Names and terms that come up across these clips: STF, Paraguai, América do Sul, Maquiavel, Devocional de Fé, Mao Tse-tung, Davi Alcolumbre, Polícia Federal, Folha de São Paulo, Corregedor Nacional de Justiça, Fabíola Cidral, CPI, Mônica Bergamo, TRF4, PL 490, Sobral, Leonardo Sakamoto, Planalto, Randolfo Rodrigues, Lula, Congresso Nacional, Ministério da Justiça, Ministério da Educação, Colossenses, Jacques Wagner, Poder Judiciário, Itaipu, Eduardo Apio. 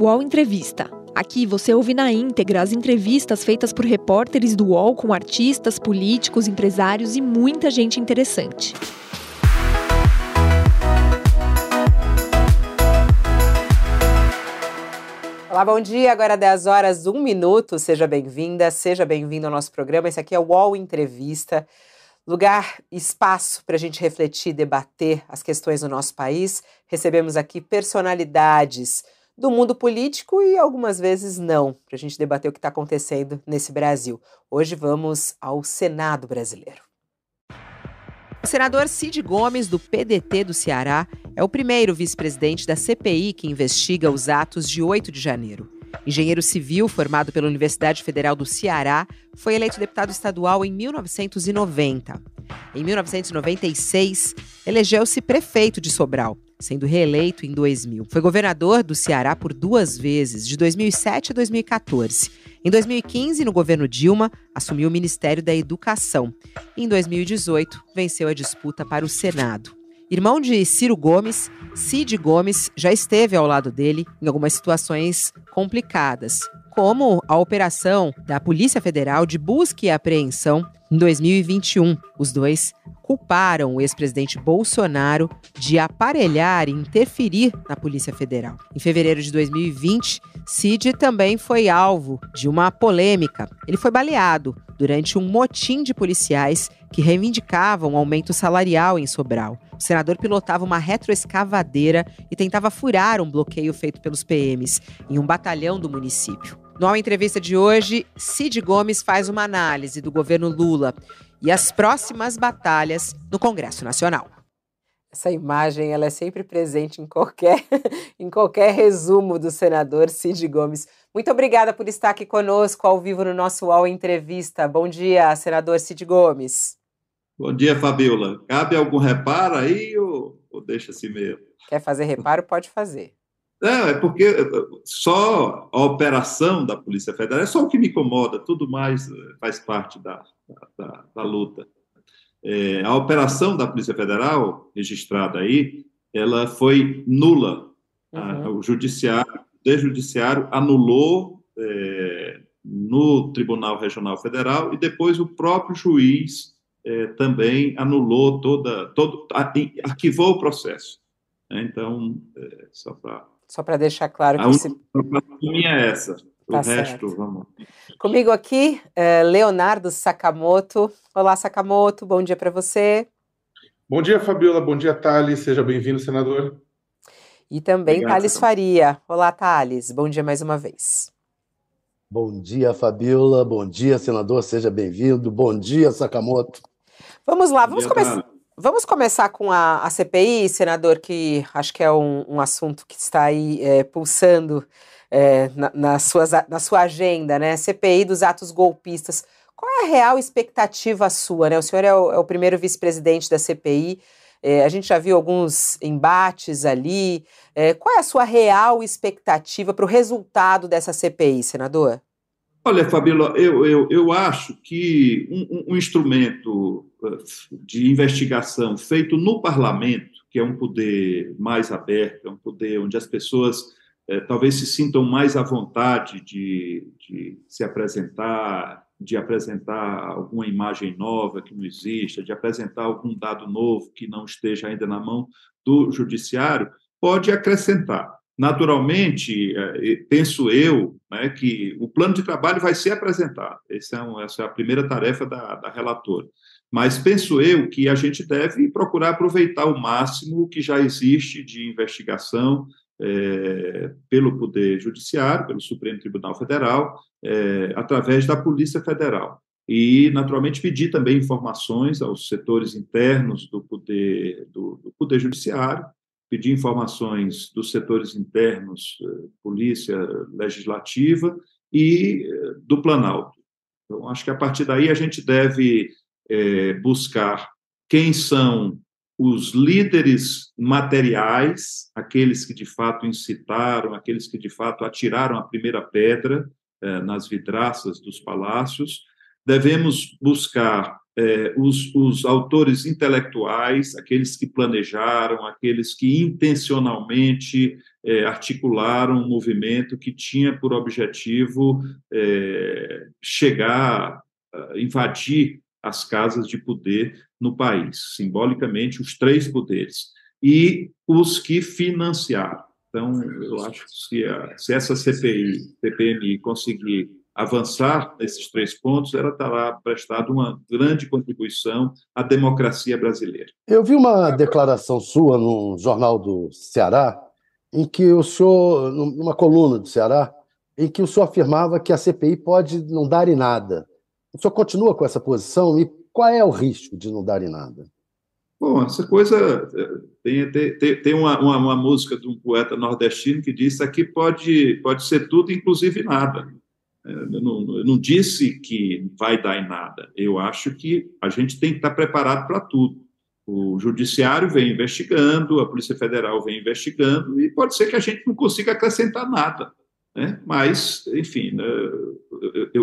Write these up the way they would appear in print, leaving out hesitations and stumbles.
UOL Entrevista. Aqui você ouve na íntegra as entrevistas feitas por repórteres do UOL com artistas, políticos, empresários e muita gente interessante. Olá, bom dia. Agora 10 horas, 1 minuto. Seja bem-vinda, seja bem-vindo ao nosso programa. Esse aqui é o UOL Entrevista. Lugar, espaço para a gente refletir, debater as questões do nosso país. Recebemos aqui personalidades do mundo político e algumas vezes não, para a gente debater o que está acontecendo nesse Brasil. Hoje vamos ao Senado brasileiro. O senador Cid Gomes, do PDT do Ceará, é o primeiro vice-presidente da CPI que investiga os atos de 8 de janeiro. Engenheiro civil formado pela Universidade Federal do Ceará, foi eleito deputado estadual em 1990. Em 1996, elegeu-se prefeito de Sobral, sendo reeleito em 2000. Foi governador do Ceará por 2 vezes, de 2007 a 2014. Em 2015, no governo Dilma, assumiu o Ministério da Educação. Em 2018, venceu a disputa para o Senado. Irmão de Ciro Gomes, Cid Gomes já esteve ao lado dele em algumas situações complicadas, como a operação da Polícia Federal de busca e apreensão em 2021. Os dois culparam o ex-presidente Bolsonaro de aparelhar e interferir na Polícia Federal. Em fevereiro de 2020, Cid também foi alvo de uma polêmica. Ele foi baleado durante um motim de policiais que reivindicavam um aumento salarial em Sobral. O senador pilotava uma retroescavadeira e tentava furar um bloqueio feito pelos PMs em um batalhão do município. No UOL Entrevista de hoje, Cid Gomes faz uma análise do governo Lula e as próximas batalhas no Congresso Nacional. Essa imagem ela é sempre presente em qualquer resumo do senador Cid Gomes. Muito obrigada por estar aqui conosco ao vivo no nosso UOL Entrevista. Bom dia, senador Cid Gomes. Bom dia, Fabíola. Cabe algum reparo aí ou deixa assim mesmo? Quer fazer reparo? Pode fazer. Não, é porque só a operação da Polícia Federal é só o que me incomoda, tudo mais faz parte da luta. A operação da Polícia Federal, registrada aí, ela foi nula. Uhum. O Poder Judiciário anulou no Tribunal Regional Federal e depois o próprio juiz também anulou arquivou o processo. Então, só para deixar claro que você... A minha é essa. Tá o certo. Resto, vamos. Comigo aqui, Leonardo Sakamoto. Olá, Sakamoto, bom dia para você. Bom dia, Fabiola, bom dia, Thales. Seja bem-vindo, senador. E também obrigado, Thales Faria. Olá, Thales, bom dia mais uma vez. Bom dia, Fabiola, bom dia, senador, seja bem-vindo. Bom dia, Sakamoto. Vamos lá, Vamos começar com a CPI, senador, que acho que é um assunto que está aí pulsando na sua agenda, né? CPI dos atos golpistas. Qual é a real expectativa sua, né? O senhor é o primeiro vice-presidente da CPI, a gente já viu alguns embates ali. Qual é a sua real expectativa para o resultado dessa CPI, senador? Olha, Fabíola, eu acho que um instrumento de investigação feito no parlamento, que é um poder mais aberto, é um poder onde as pessoas talvez se sintam mais à vontade de se apresentar, de apresentar alguma imagem nova que não exista, de apresentar algum dado novo que não esteja ainda na mão do judiciário, pode acrescentar. Naturalmente, penso eu, né, que o plano de trabalho vai ser apresentado. Essa é a primeira tarefa da relatora. Mas penso eu que a gente deve procurar aproveitar ao máximo o que já existe de investigação pelo Poder Judiciário, pelo Supremo Tribunal Federal, através da Polícia Federal. E, naturalmente, pedir também informações aos setores internos do Poder Judiciário, pedir informações dos setores internos, Polícia Legislativa e do Planalto. Então, acho que a partir daí a gente deve buscar quem são os líderes materiais, aqueles que de fato incitaram, aqueles que de fato atiraram a primeira pedra nas vidraças dos palácios. Devemos buscar os autores intelectuais, aqueles que planejaram, aqueles que intencionalmente articularam um movimento que tinha por objetivo chegar, invadir as casas de poder no país, simbolicamente os três poderes, e os que financiaram. Então, eu acho que se essa CPMI conseguir avançar nesses três pontos, ela terá prestado uma grande contribuição à democracia brasileira. Eu vi uma declaração sua no Jornal do Ceará, em que o senhor, numa coluna do Ceará, em que o senhor afirmava que a CPI pode não dar em nada. O senhor continua com essa posição e qual é o risco de não dar em nada? Bom, essa coisa... Tem uma música de um poeta nordestino que diz que aqui pode ser tudo, inclusive nada. Eu não disse que vai dar em nada. Eu acho que a gente tem que estar preparado para tudo. O Judiciário vem investigando, a Polícia Federal vem investigando, e pode ser que a gente não consiga acrescentar nada, né? Mas, enfim,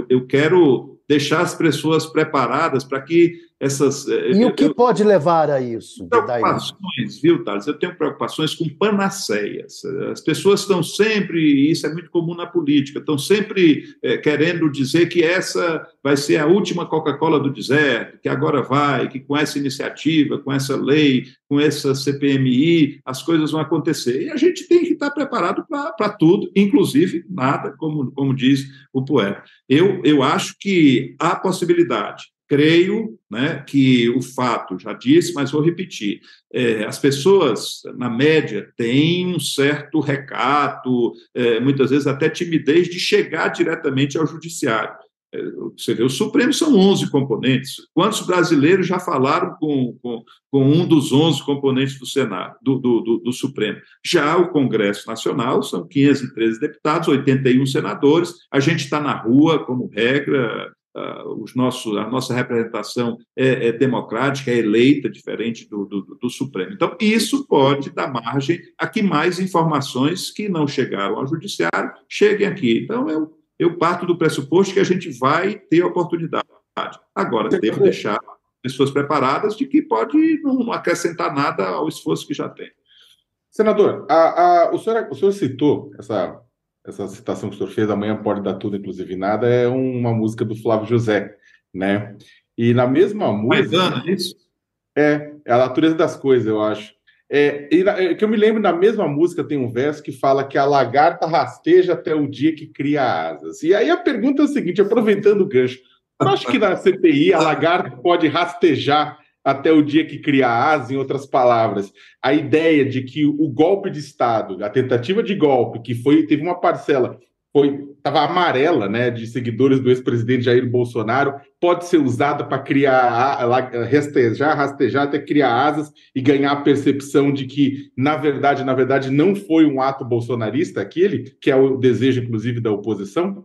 eu quero deixar as pessoas preparadas para que essas... E o que pode levar a isso? Preocupações, viu, Thales? Eu tenho preocupações com panaceias. As pessoas estão sempre, e isso é muito comum na política, estão sempre querendo dizer que essa vai ser a última Coca-Cola do deserto, que agora vai, que com essa iniciativa, com essa lei, com essa CPMI, as coisas vão acontecer. E a gente tem que estar preparado para tudo, inclusive nada, como diz o poeta. Eu acho que há possibilidade. Creio, né, que o fato, já disse, mas vou repetir, as pessoas, na média, têm um certo recato, muitas vezes até timidez de chegar diretamente ao judiciário. Você vê, o Supremo são 11 componentes. Quantos brasileiros já falaram com um dos 11 componentes do Senado, do Supremo? Já o Congresso Nacional são 513 deputados, 81 senadores. A gente está na rua, como regra... a nossa representação é democrática, é eleita, diferente do Supremo. Então, isso pode dar margem a que mais informações que não chegaram ao Judiciário cheguem aqui. Então, eu parto do pressuposto que a gente vai ter oportunidade. Agora, devo deixar pessoas preparadas de que pode não acrescentar nada ao esforço que já tem. Senador, o senhor citou essa citação que o senhor fez, amanhã pode dar tudo, inclusive nada, é uma música do Flávio José, né? E na mesma música... Mas, é isso? É a natureza das coisas, eu acho. Que eu me lembro, na mesma música tem um verso que fala que a lagarta rasteja até o dia que cria asas. E aí a pergunta é a seguinte, aproveitando o gancho, eu acho que na CPI a lagarta pode rastejar até o dia que cria asas, em outras palavras, a ideia de que o golpe de Estado, a tentativa de golpe, que teve uma parcela, estava amarela, né, de seguidores do ex-presidente Jair Bolsonaro, pode ser usada para rastejar até criar asas e ganhar a percepção de que, na verdade, não foi um ato bolsonarista aquele, que é o desejo, inclusive, da oposição?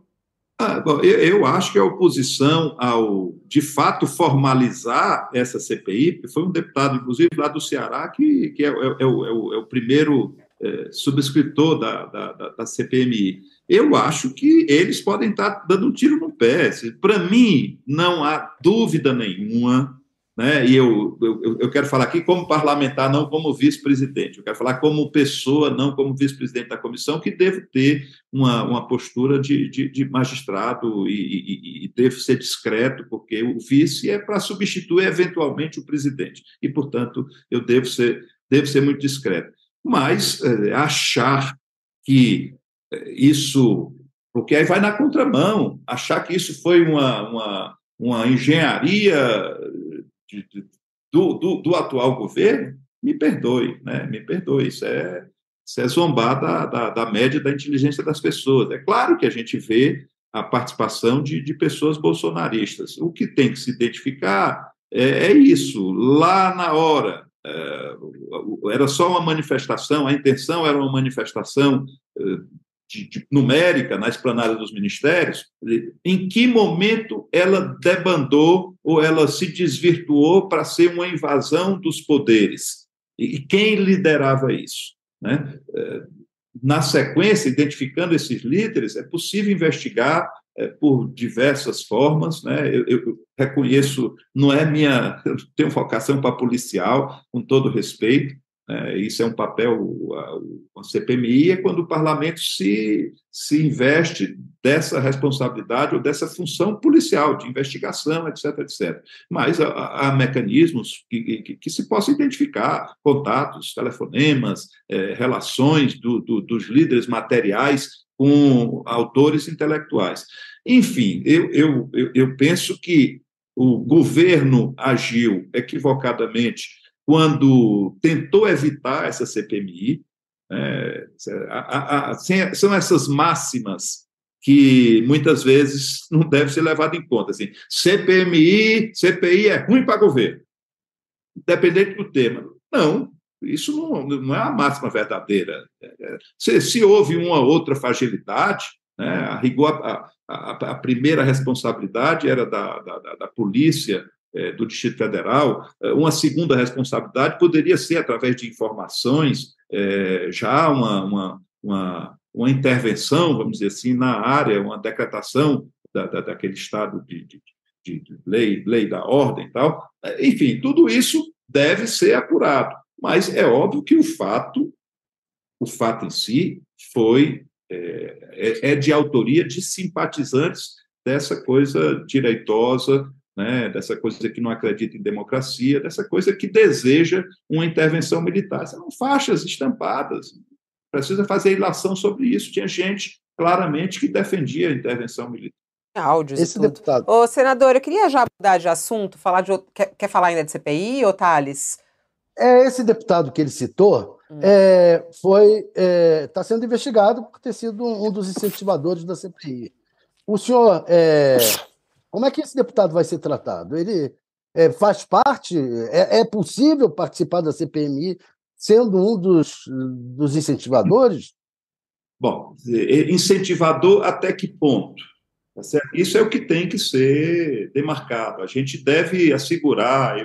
Bom, eu acho que a oposição, ao de fato formalizar essa CPI, porque foi um deputado, inclusive, lá do Ceará, que é o primeiro subscritor da CPMI, eu acho que eles podem estar dando um tiro no pé. Para mim, não há dúvida nenhuma, né? E eu quero falar aqui como parlamentar, não como vice-presidente. Eu quero falar como pessoa, não como vice-presidente da comissão, que devo ter uma postura de magistrado e devo ser discreto, porque o vice é para substituir eventualmente o presidente. E, portanto, eu devo ser muito discreto. Mas achar que isso... Porque aí vai na contramão. Achar que isso foi uma engenharia... Do atual governo, me perdoe, né? Me perdoe, isso é zombar da média da inteligência das pessoas. É claro que a gente vê a participação de pessoas bolsonaristas. O que tem que se identificar é isso, lá na hora. Era só uma manifestação, a intenção era uma manifestação numérica na esplanada dos ministérios, em que momento ela debandou ou ela se desvirtuou para ser uma invasão dos poderes? E quem liderava isso? Né? Na sequência, identificando esses líderes, é possível investigar por diversas formas, né? Eu reconheço, não é minha... Eu tenho vocação para policial, com todo respeito, né? Isso é um papel... A CPMI é quando o parlamento se investe dessa responsabilidade ou dessa função policial, de investigação, etc., etc. Mas há mecanismos que se possa identificar, contatos, telefonemas, relações dos líderes materiais com autores intelectuais. Enfim, eu penso que o governo agiu equivocadamente quando tentou evitar essa CPMI. São essas máximas que muitas vezes não devem ser levadas em conta. Assim, CPI é ruim para governo, independente do tema. Não. Isso não é a máxima verdadeira. Se houve uma outra fragilidade, né, a primeira responsabilidade era da polícia do Distrito Federal, uma segunda responsabilidade poderia ser, através de informações, já uma intervenção, vamos dizer assim, na área, uma decretação daquele estado de lei da ordem e tal. Enfim, tudo isso deve ser apurado. Mas é óbvio que o fato em si foi, de autoria de simpatizantes dessa coisa direitosa, né, dessa coisa que não acredita em democracia, dessa coisa que deseja uma intervenção militar. São faixas estampadas, precisa fazer ilação sobre isso. Tinha gente, claramente, que defendia a intervenção militar. Áudios esse deputado. Ô, senador, eu queria já mudar de assunto, falar de outro... Quer falar ainda de CPI, ô Thales? Esse deputado que ele citou está sendo investigado por ter sido um dos incentivadores da CPI. O senhor, como é que esse deputado vai ser tratado? Ele faz parte? É possível participar da CPMI sendo um dos incentivadores? Bom, incentivador até que ponto? Tá certo? Isso é o que tem que ser demarcado. A gente deve assegurar...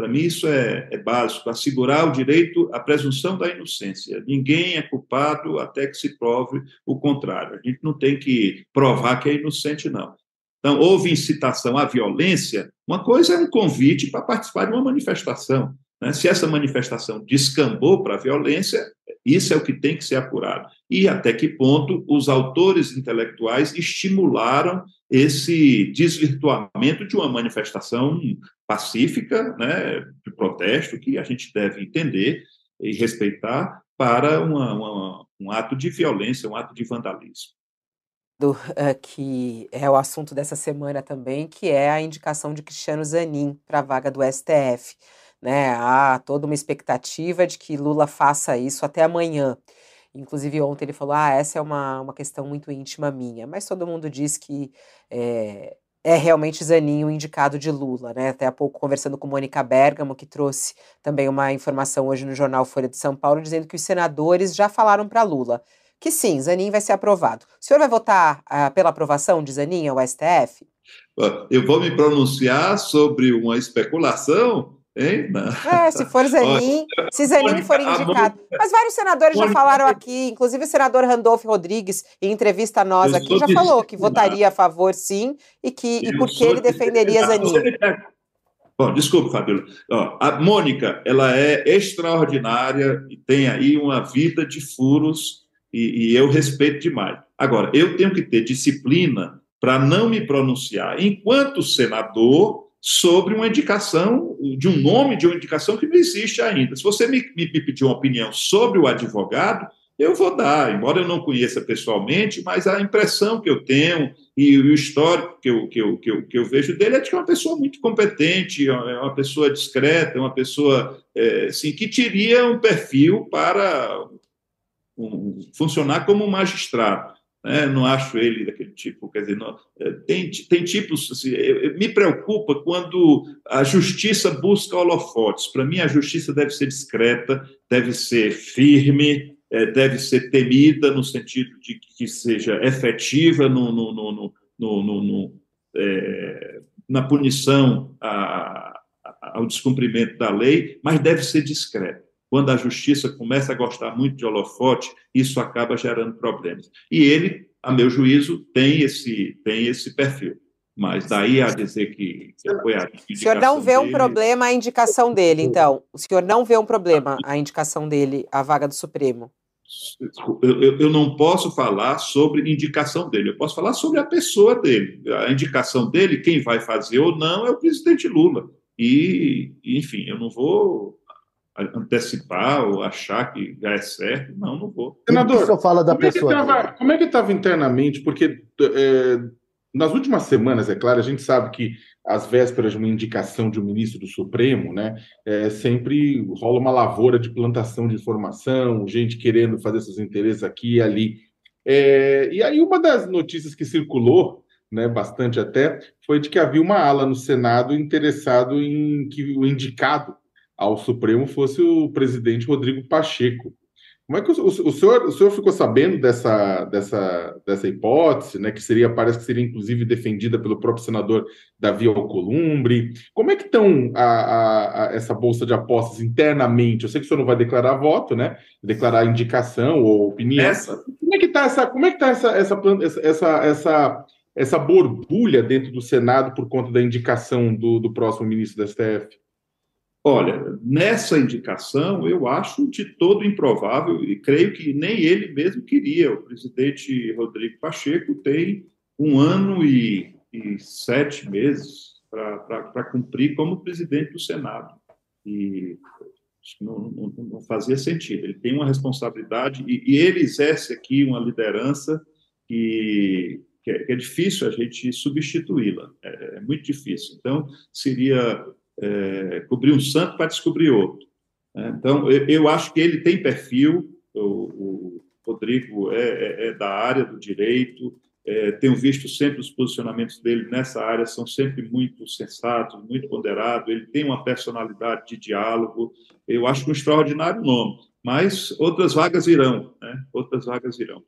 Para mim, isso é básico, assegurar o direito à presunção da inocência. Ninguém é culpado até que se prove o contrário. A gente não tem que provar que é inocente, não. Então, houve incitação à violência, uma coisa é um convite para participar de uma manifestação, né? Se essa manifestação descambou para a violência, isso é o que tem que ser apurado. E até que ponto os autores intelectuais estimularam esse desvirtuamento de uma manifestação pacífica, né, de protesto, que a gente deve entender e respeitar, para um ato de violência, um ato de vandalismo. Que é o assunto dessa semana também, que é a indicação de Cristiano Zanin para a vaga do STF. Né? Há toda uma expectativa de que Lula faça isso até amanhã. Inclusive, ontem ele falou, essa é uma questão muito íntima minha. Mas todo mundo diz que é realmente Zanin o indicado de Lula, né? Até há pouco, conversando com Mônica Bergamo, que trouxe também uma informação hoje no jornal Folha de São Paulo, dizendo que os senadores já falaram para Lula que sim, Zanin vai ser aprovado. O senhor vai votar pela aprovação de Zanin ao STF? Eu vou me pronunciar sobre uma especulação... se for Zanin, se Zanin for indicado. Mas vários senadores já falaram aqui, inclusive o senador Randolfo Rodrigues, em entrevista a nós aqui, já falou que votaria a favor, sim, e porque ele defenderia Zanin. Bom, desculpa, Fabíola. A Mônica, ela é extraordinária e tem aí uma vida de furos e eu respeito demais. Agora, eu tenho que ter disciplina para não me pronunciar enquanto senador sobre uma indicação, de um nome de uma indicação que não existe ainda. Se você me pedir uma opinião sobre o advogado, eu vou dar, embora eu não conheça pessoalmente, mas a impressão que eu tenho e o histórico que eu vejo dele é de que é uma pessoa muito competente, é uma pessoa discreta, é uma pessoa que teria um perfil para funcionar como magistrado. Não acho ele daquele tipo, quer dizer, não, tem tipos, assim, me preocupa quando a justiça busca holofotes. Para mim, a justiça deve ser discreta, deve ser firme, deve ser temida no sentido de que seja efetiva na punição ao descumprimento da lei, mas deve ser discreta. Quando a justiça começa a gostar muito de holofote, isso acaba gerando problemas. E ele a meu juízo, tem esse perfil. Mas daí a dizer que foi a indicação. O senhor não vê um problema a indicação dele, então? O senhor não vê um problema a indicação dele à vaga do Supremo? Eu não posso falar sobre indicação dele, eu posso falar sobre a pessoa dele. A indicação dele, quem vai fazer ou não, é o presidente Lula. E, enfim, eu não vou antecipar ou achar que já é certo. Não, não vou. Senador, só fala da pessoa. Como é que estava internamente? Porque... nas últimas semanas, é claro, a gente sabe que às vésperas de uma indicação de um ministro do Supremo, né, sempre rola uma lavoura de plantação de informação, gente querendo fazer seus interesses aqui e ali. E aí uma das notícias que circulou, né, bastante até, foi de que havia uma ala no Senado interessada em que o indicado ao Supremo fosse o presidente Rodrigo Pacheco. Como é que o senhor ficou sabendo dessa hipótese, né, que seria, parece que seria inclusive defendida pelo próprio senador Davi Alcolumbre? Como é que estão essa bolsa de apostas internamente? Eu sei que o senhor não vai declarar voto, né? Declarar indicação ou opinião. Como é que está essa borbulha dentro do Senado por conta da indicação do próximo ministro da STF? Olha, nessa indicação eu acho de todo improvável e creio que nem ele mesmo queria. O presidente Rodrigo Pacheco tem 1 ano e 7 meses para cumprir como presidente do Senado. E não fazia sentido. Ele tem uma responsabilidade e ele exerce aqui uma liderança que é difícil a gente substituí-la. É muito difícil. Então, seria... cobrir um santo para descobrir outro. Então, eu acho que ele tem perfil, o Rodrigo é da área do direito, tenho visto sempre os posicionamentos dele nessa área, são sempre muito sensatos, muito ponderados, ele tem uma personalidade de diálogo, eu acho um extraordinário nome, mas outras vagas irão, né? Outras vagas irão.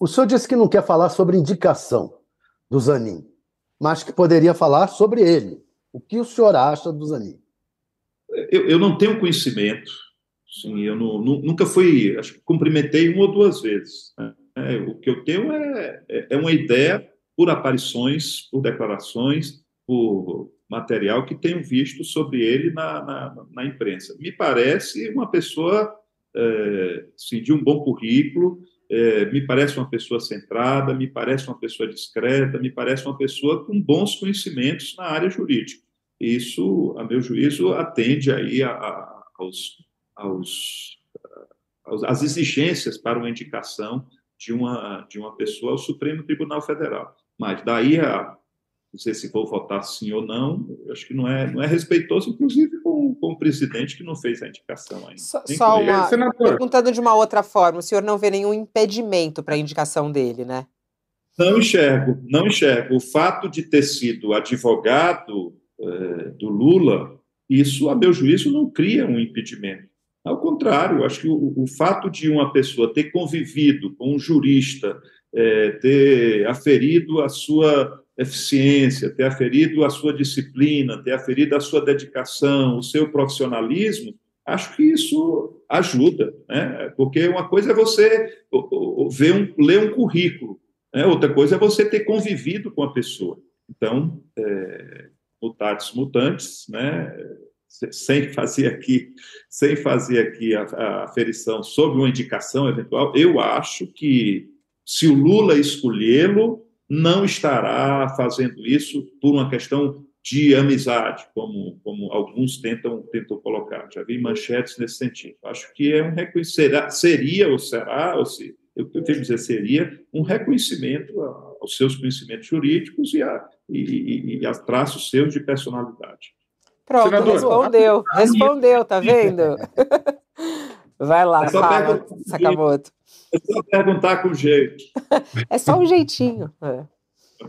O senhor disse que não quer falar sobre indicação do Zanin, mas que poderia falar sobre ele. O que o senhor acha do Zanin? Eu não tenho conhecimento. Sim, eu nunca fui... Acho que cumprimentei 1 ou 2 vezes. Né? O que eu tenho é uma ideia por aparições, por declarações, por material que tenho visto sobre ele na imprensa. Me parece uma pessoa de um bom currículo, me parece uma pessoa centrada, me parece uma pessoa discreta, me parece uma pessoa com bons conhecimentos na área jurídica. Isso, a meu juízo, atende aí às exigências para uma indicação de uma pessoa ao Supremo Tribunal Federal. Mas daí, não sei se vou votar sim ou não, acho que não é respeitoso, inclusive com o presidente que não fez a indicação ainda. Só uma... Senador. Perguntando de uma outra forma, o senhor não vê nenhum impedimento para a indicação dele, né? Não enxergo. O fato de ter sido advogado do Lula, isso, a meu juízo, não cria um impedimento. Ao contrário, acho que o fato de uma pessoa ter convivido com um jurista, ter aferido a sua... eficiência, ter aferido a sua disciplina, ter aferido a sua dedicação, o seu profissionalismo, acho que isso ajuda, né? Porque uma coisa é você ler um currículo, né? Outra coisa é você ter convivido com a pessoa. Então, mutatis mutandis, né? sem fazer aqui a aferição sobre uma indicação eventual, eu acho que se o Lula escolhê-lo, não estará fazendo isso por uma questão de amizade, como alguns tentam colocar. Já vi manchetes nesse sentido. Acho que é um reconhecimento, seria um reconhecimento aos seus conhecimentos jurídicos e a traços seus de personalidade. Pronto, senador, respondeu, tá vendo? Vai lá, fala, Sakamoto. É só perguntar com jeito. É só um jeitinho.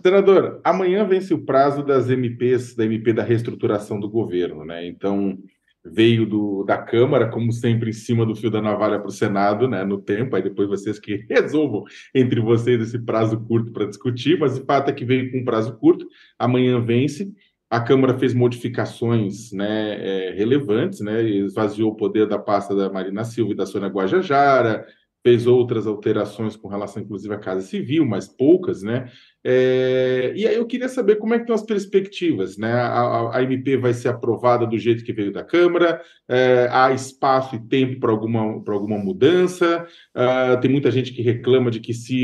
Senadora, amanhã vence o prazo das MPs, da MP da reestruturação do governo, né? Então, veio da Câmara, como sempre, em cima do fio da navalha para o Senado, né? No tempo, aí depois vocês que resolvam entre vocês esse prazo curto para discutir, mas o fato é que veio com um prazo curto, amanhã vence. A Câmara fez modificações, né, relevantes, né? Esvaziou o poder da pasta da Marina Silva e da Sônia Guajajara, fez outras alterações com relação, inclusive, à Casa Civil, mas poucas, né? E aí eu queria saber como é que estão as perspectivas, né? A MP vai ser aprovada do jeito que veio da Câmara, há espaço e tempo para alguma mudança, tem muita gente que reclama de que se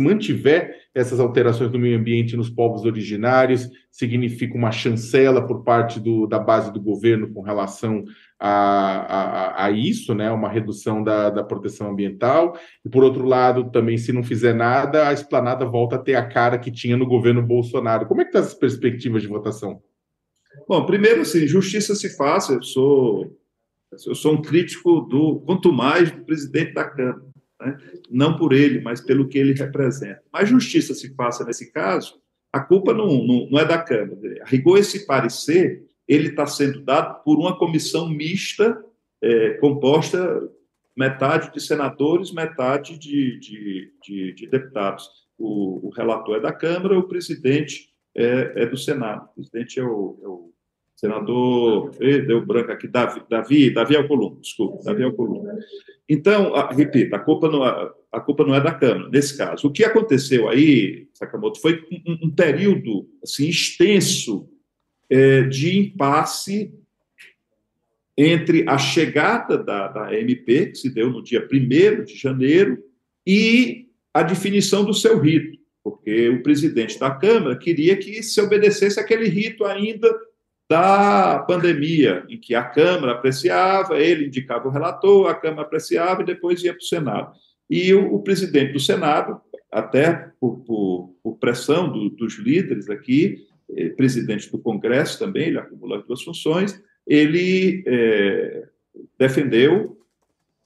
mantiver essas alterações do meio ambiente nos povos originários, significa uma chancela por parte da base do governo com relação a isso, né? Uma redução da proteção ambiental. E, por outro lado, também, se não fizer nada, a esplanada volta a ter a cara que tinha no governo Bolsonaro. Como é que estão as perspectivas de votação? Bom, primeiro, assim, justiça se faz. Eu sou um crítico, quanto mais, do presidente da Câmara, né? Não por ele, mas pelo que ele representa. Mas justiça se faça nesse caso, a culpa não é da Câmara. A rigor, esse parecer ele está sendo dado por uma comissão mista, composta metade de senadores, metade de deputados. O relator é da Câmara, o presidente é do Senado. O presidente é o senador... Deu branco aqui, Davi Alcolumbre, desculpa, Davi Alcolumbre. Então, repito, a culpa não é da Câmara, nesse caso. O que aconteceu aí, Sakamoto, foi um período assim, extenso, de impasse entre a chegada da MP, que se deu no dia 1º de janeiro, e a definição do seu rito, porque o presidente da Câmara queria que se obedecesse aquele rito ainda da pandemia, em que a Câmara apreciava, ele indicava o relator, a Câmara apreciava e depois ia para o Senado. E o presidente do Senado, até por pressão dos líderes aqui, presidente do Congresso também, ele acumula as duas funções, ele defendeu,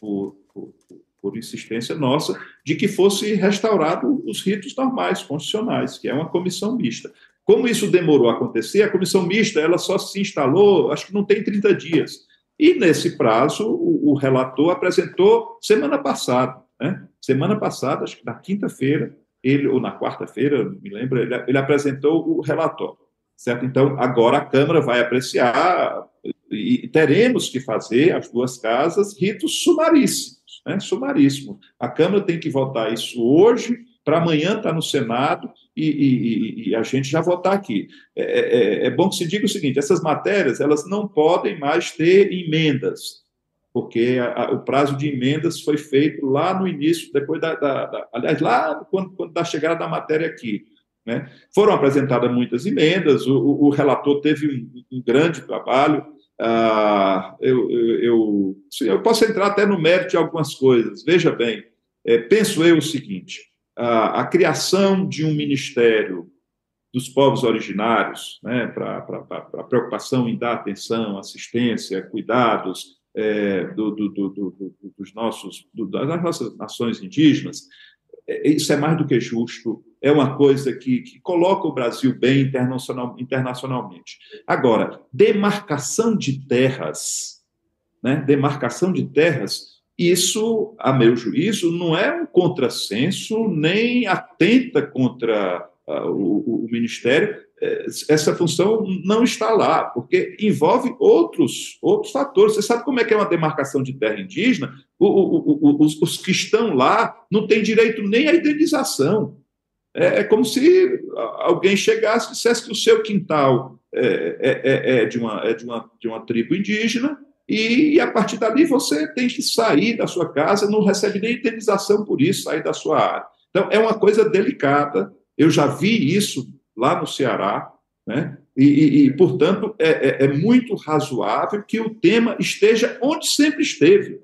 por insistência nossa, de que fosse restaurado os ritos normais, constitucionais, que é uma comissão mista. Como isso demorou a acontecer, a comissão mista ela só se instalou, acho que não tem 30 dias. E, nesse prazo, o relator apresentou semana passada, né? Semana passada, acho que na quinta-feira, ele, ou na quarta-feira, me lembro, ele apresentou o relatório, certo? Então, agora a Câmara vai apreciar e teremos que fazer, as duas casas, ritos sumaríssimos, né? Sumaríssimos. A Câmara tem que votar isso hoje, para amanhã estar no Senado e a gente já votar aqui. É bom que se diga o seguinte, essas matérias elas não podem mais ter emendas, porque o prazo de emendas foi feito lá no início, depois aliás, lá quando da chegada da matéria aqui. Né? Foram apresentadas muitas emendas, o relator teve um grande trabalho. Eu posso entrar até no mérito de algumas coisas. Veja bem, penso eu o seguinte, a criação de um ministério dos povos originários, né, para preocupação em dar atenção, assistência, cuidados, das nossas nações indígenas, isso é mais do que justo, é uma coisa que coloca o Brasil bem internacionalmente. Agora, demarcação de terras, né, isso, a meu juízo, não é um contrassenso, nem atenta contra o Ministério. Essa função não está lá, porque envolve outros fatores. Você sabe como é que é uma demarcação de terra indígena? Os que estão lá não têm direito nem à indenização. É como se alguém chegasse e dissesse que o seu quintal é de uma tribo indígena e, a partir dali, você tem que sair da sua casa, não recebe nem indenização por isso, sair da sua área. Então, é uma coisa delicada. Eu já vi isso lá no Ceará, né? Portanto, é muito razoável que o tema esteja onde sempre esteve,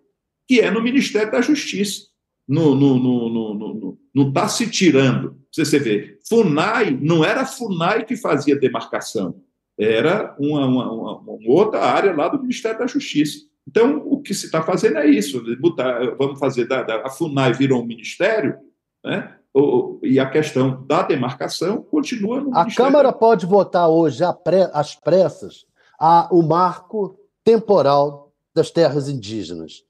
que é no Ministério da Justiça. Não está se tirando. Você vê, FUNAI, não era a FUNAI que fazia demarcação, era uma outra área lá do Ministério da Justiça. Então, o que se está fazendo é isso. Vamos fazer a FUNAI virou um ministério, né? E a questão da demarcação continua no Ministério. A Câmara pode votar hoje, às pressas, o marco temporal das terras indígenas.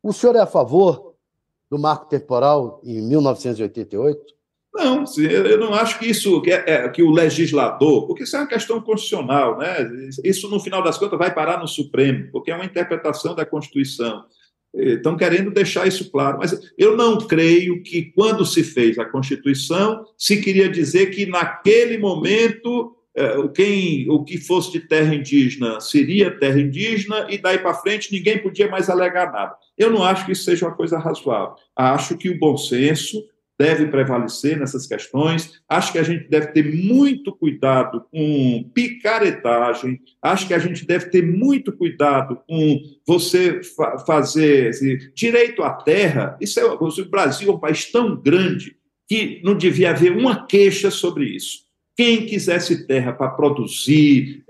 O senhor é a favor do marco temporal em 1988? Não, eu não acho que isso, que o legislador, porque isso é uma questão constitucional, né? Isso, no final das contas, vai parar no Supremo, porque é uma interpretação da Constituição. Estão querendo deixar isso claro, mas eu não creio que, quando se fez a Constituição, se queria dizer que, naquele momento, o que fosse de terra indígena seria terra indígena e, daí para frente, ninguém podia mais alegar nada. Eu não acho que isso seja uma coisa razoável. Acho que o bom senso deve prevalecer nessas questões, acho que a gente deve ter muito cuidado com picaretagem, acho que a gente deve ter muito cuidado com você fazer direito à terra. Isso é, o Brasil é um país tão grande que não devia haver uma queixa sobre isso. Quem quisesse terra para produzir,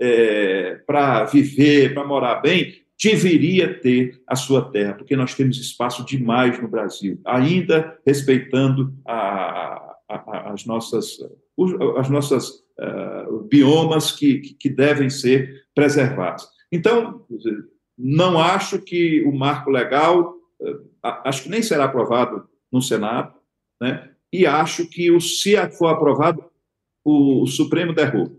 para viver, para morar bem, deveria ter a sua terra, porque nós temos espaço demais no Brasil, ainda respeitando as nossas biomas que devem ser preservados. Então, não acho que o marco legal, acho que nem será aprovado no Senado, né? E acho que, se for aprovado, o Supremo derruba.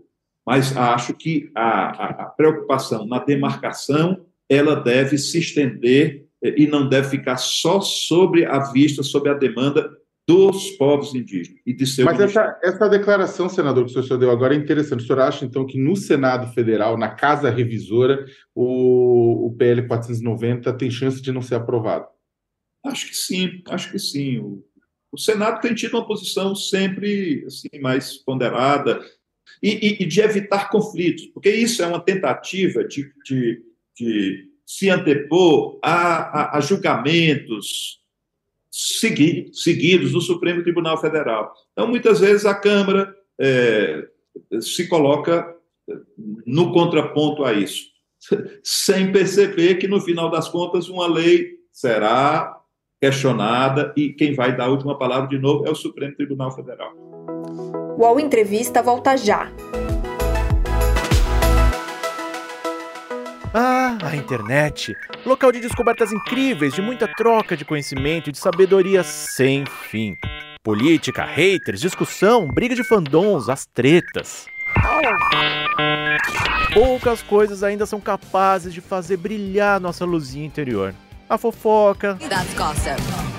Mas acho que a preocupação na demarcação, ela deve se estender e não deve ficar só sobre a vista, sobre a demanda dos povos indígenas e de seu ministério. Mas essa declaração, senador, que o senhor deu agora é interessante. O senhor acha, então, que no Senado Federal, na Casa Revisora, o PL 490 tem chance de não ser aprovado? Acho que sim, acho que sim. O Senado tem tido uma posição sempre assim, mais ponderada e de evitar conflitos, porque isso é uma tentativa de se antepor a julgamentos seguidos do Supremo Tribunal Federal. Então, muitas vezes, a Câmara se coloca no contraponto a isso, sem perceber que, no final das contas, uma lei será questionada e quem vai dar a última palavra, de novo, é o Supremo Tribunal Federal. O UOL Entrevista volta já. Ah, a internet. Local de descobertas incríveis, de muita troca de conhecimento e de sabedoria sem fim. Política, haters, discussão, briga de fandoms, as tretas. Poucas coisas ainda são capazes de fazer brilhar nossa luzinha interior. A fofoca,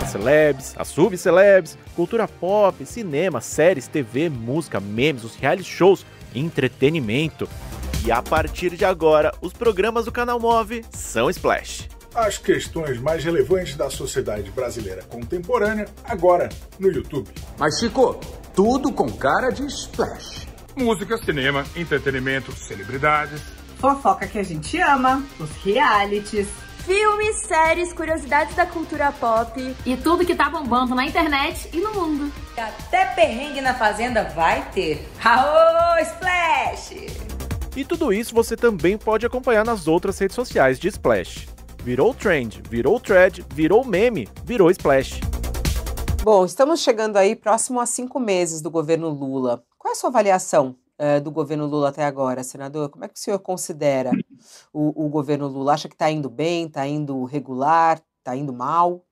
as celebs, as subcelebs, cultura pop, cinema, séries, TV, música, memes, os reality shows, entretenimento. E a partir de agora, os programas do Canal Move são Splash. As questões mais relevantes da sociedade brasileira contemporânea, agora no YouTube. Mas, Chico, tudo com cara de Splash. Música, cinema, entretenimento, celebridades. Fofoca que a gente ama, os realities. Filmes, séries, curiosidades da cultura pop. E tudo que tá bombando na internet e no mundo. Até perrengue na fazenda vai ter. Aô, Splash! E tudo isso você também pode acompanhar nas outras redes sociais de Splash. Virou trend, virou thread, virou meme, virou Splash. Bom, estamos chegando aí próximo a 5 meses do governo Lula. Qual é a sua avaliação do governo Lula até agora, senador? Como é que o senhor considera o governo Lula? Acha que está indo bem, está indo regular, está indo mal?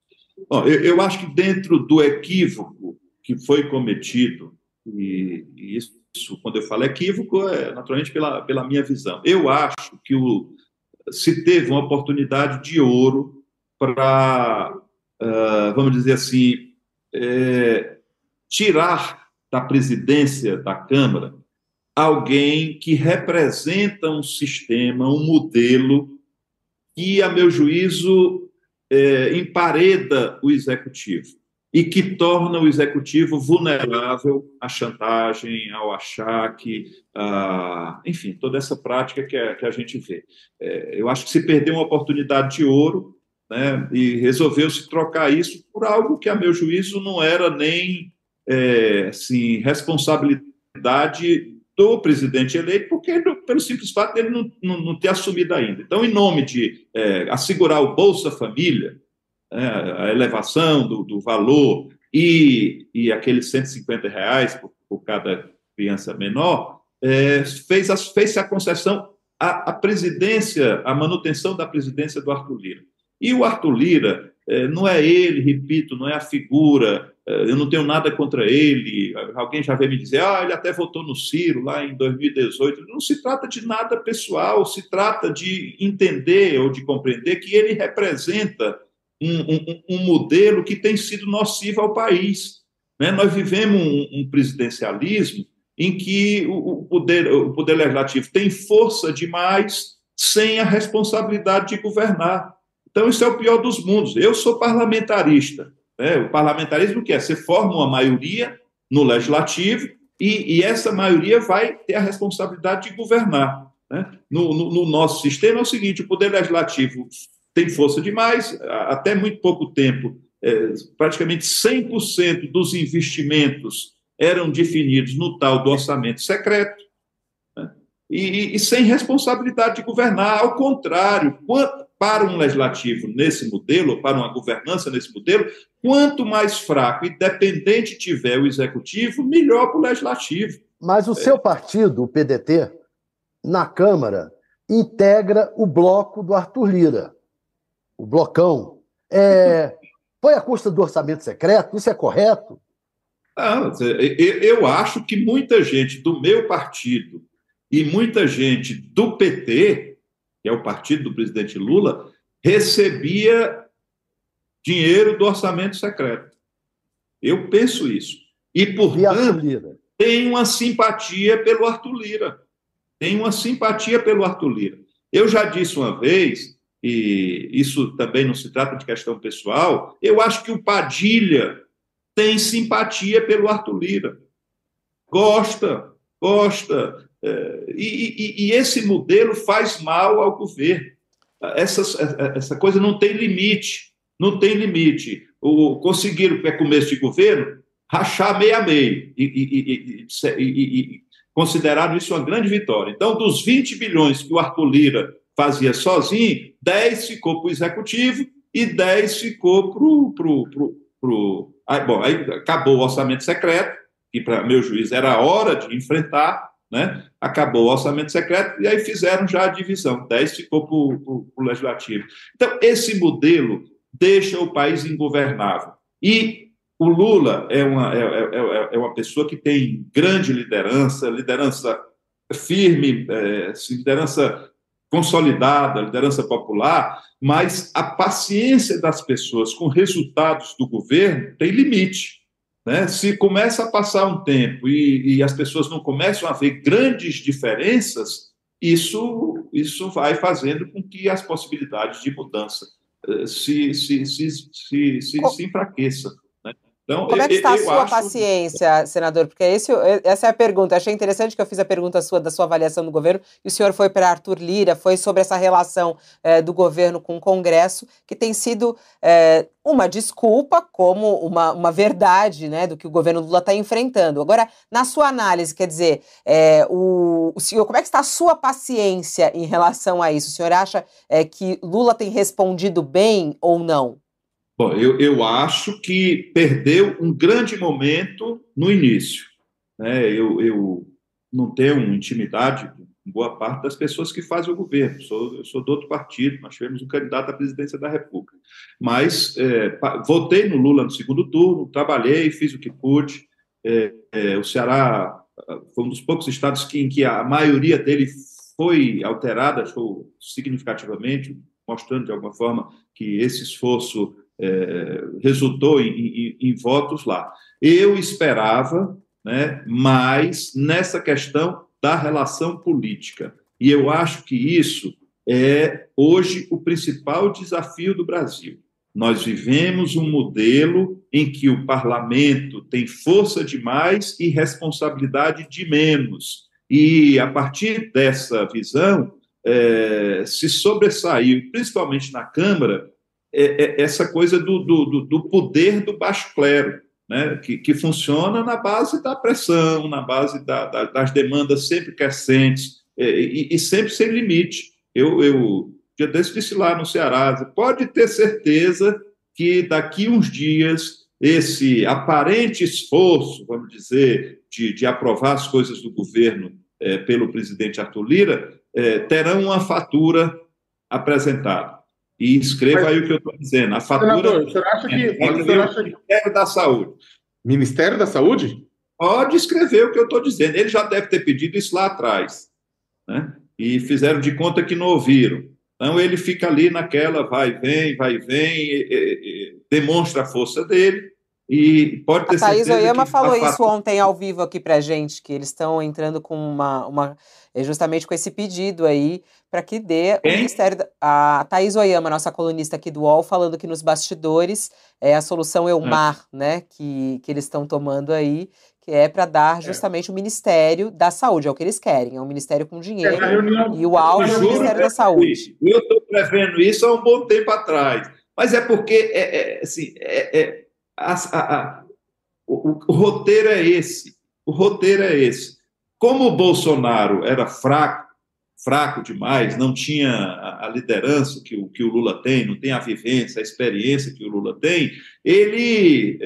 Bom, eu acho que dentro do equívoco que foi cometido, e isso... Quando eu falo equívoco, é naturalmente pela minha visão. Eu acho que se teve uma oportunidade de ouro para, vamos dizer assim, tirar da presidência da Câmara alguém que representa um sistema, um modelo que, a meu juízo, empareda o executivo e que torna o executivo vulnerável à chantagem, ao achaque, enfim, toda essa prática que a gente vê. Eu acho que se perdeu uma oportunidade de ouro, né, e resolveu-se trocar isso por algo que, a meu juízo, não era nem responsabilidade do presidente eleito, porque, pelo simples fato dele não ter assumido ainda. Então, em nome de assegurar o Bolsa Família, a elevação do valor e aqueles R$150 por cada criança menor, fez-se a concessão à presidência, à manutenção da presidência do Arthur Lira. E o Arthur Lira, não é ele, repito, não é a figura eu não tenho nada contra ele, alguém já veio me dizer, ah, ele até votou no Ciro lá em 2018, não se trata de nada pessoal, se trata de entender ou de compreender que ele representa um modelo que tem sido nocivo ao país, né? Nós vivemos um presidencialismo em que o poder legislativo tem força demais sem a responsabilidade de governar. Então, isso é o pior dos mundos. Eu sou parlamentarista. Né? O parlamentarismo que é? Você forma uma maioria no legislativo e essa maioria vai ter a responsabilidade de governar. Né? No nosso sistema é o seguinte, o poder legislativo tem força demais, até muito pouco tempo, praticamente 100% dos investimentos eram definidos no tal do orçamento secreto, né? E sem responsabilidade de governar. Ao contrário, para um legislativo nesse modelo, para uma governança nesse modelo, quanto mais fraco e dependente tiver o executivo, melhor para o legislativo. Mas o seu partido, o PDT, na Câmara, integra o bloco do Arthur Lira, o blocão. Foi à custa do orçamento secreto? Isso é correto? Ah, eu acho que muita gente do meu partido e muita gente do PT, que é o partido do presidente Lula, recebia dinheiro do orçamento secreto. Eu penso isso. E, portanto, tenho uma simpatia pelo Arthur Lira. Tenho uma simpatia pelo Arthur Lira. Eu já disse uma vez, e isso também não se trata de questão pessoal, eu acho que o Padilha tem simpatia pelo Arthur Lira. Gosta. E esse modelo faz mal ao governo. Essa coisa não tem limite. Conseguiram, que é começo de governo, rachar meio a meio. E consideraram isso uma grande vitória. Então, dos 20 bilhões que o Arthur Lira fazia sozinho, 10 ficou para o executivo e 10 ficou para o... Aí acabou o orçamento secreto, que, para meu juízo, era a hora de enfrentar, né? Acabou o orçamento secreto e aí fizeram já a divisão. 10 ficou para o legislativo. Então, esse modelo deixa o país ingovernável. E o Lula é uma pessoa que tem grande liderança firme, liderança consolidada, liderança popular, mas a paciência das pessoas com resultados do governo tem limite. Né? Se começa a passar um tempo e as pessoas não começam a ver grandes diferenças, isso vai fazendo com que as possibilidades de mudança se enfraqueçam. Né? Então, como é que está a sua paciência, senador? Porque essa é a pergunta. Achei interessante que eu fiz a pergunta da sua avaliação do governo, e o senhor foi para Arthur Lira, foi sobre essa relação do governo com o Congresso, que tem sido... uma desculpa como uma verdade, né, do que o governo Lula está enfrentando. Agora, na sua análise, quer dizer, o senhor, como é que está a sua paciência em relação a isso? O senhor acha que Lula tem respondido bem ou não? Bom, eu acho que perdeu um grande momento no início. Né? Eu não tenho intimidade com boa parte das pessoas que fazem o governo. Eu sou do outro partido, nós tivemos um candidato à presidência da República. Mas votei no Lula no segundo turno, trabalhei, fiz o que pude. O Ceará foi um dos poucos estados em que a maioria dele foi alterada, foi significativamente, mostrando de alguma forma que esse esforço resultou em votos lá. Eu esperava, né, mais nessa questão da relação política. E eu acho que isso é, hoje, o principal desafio do Brasil. Nós vivemos um modelo em que o parlamento tem força demais e responsabilidade de menos. E, a partir dessa visão, se sobressaiu, principalmente na Câmara, essa coisa do poder do baixo clero, né? Que funciona na base da pressão, na base das demandas sempre crescentes e sempre sem limite. Eu já disse lá no Ceará, pode ter certeza que daqui uns dias esse aparente esforço, vamos dizer, de aprovar as coisas do governo pelo presidente Arthur Lira terão uma fatura apresentada. E escreva aí o que eu estou dizendo. A fatura... Senador, o senhor acha que... Ministério da Saúde. Ministério da Saúde? Pode escrever o que eu estou dizendo. Ele já deve ter pedido isso lá atrás, né? E fizeram de conta que não ouviram. Então, ele fica ali naquela, vai, vem, demonstra a força dele e pode ter certeza... A Thaís Oyama falou isso ontem ao vivo aqui para a gente, que eles estão entrando com uma... justamente com esse pedido aí, para que dê o Ministério... A Thaís Oyama, nossa colunista aqui do UOL, falando que nos bastidores é a solução EUMAR, né, que eles estão tomando aí, que é para dar justamente o Ministério da Saúde, é o que eles querem, é um ministério com dinheiro, e o alvo é o Ministério da Saúde. Eu estou prevendo isso há um bom tempo atrás, mas é porque o roteiro é esse, Como o Bolsonaro era fraco demais, não tinha a liderança que o Lula tem, não tem a vivência, a experiência que o Lula tem, ele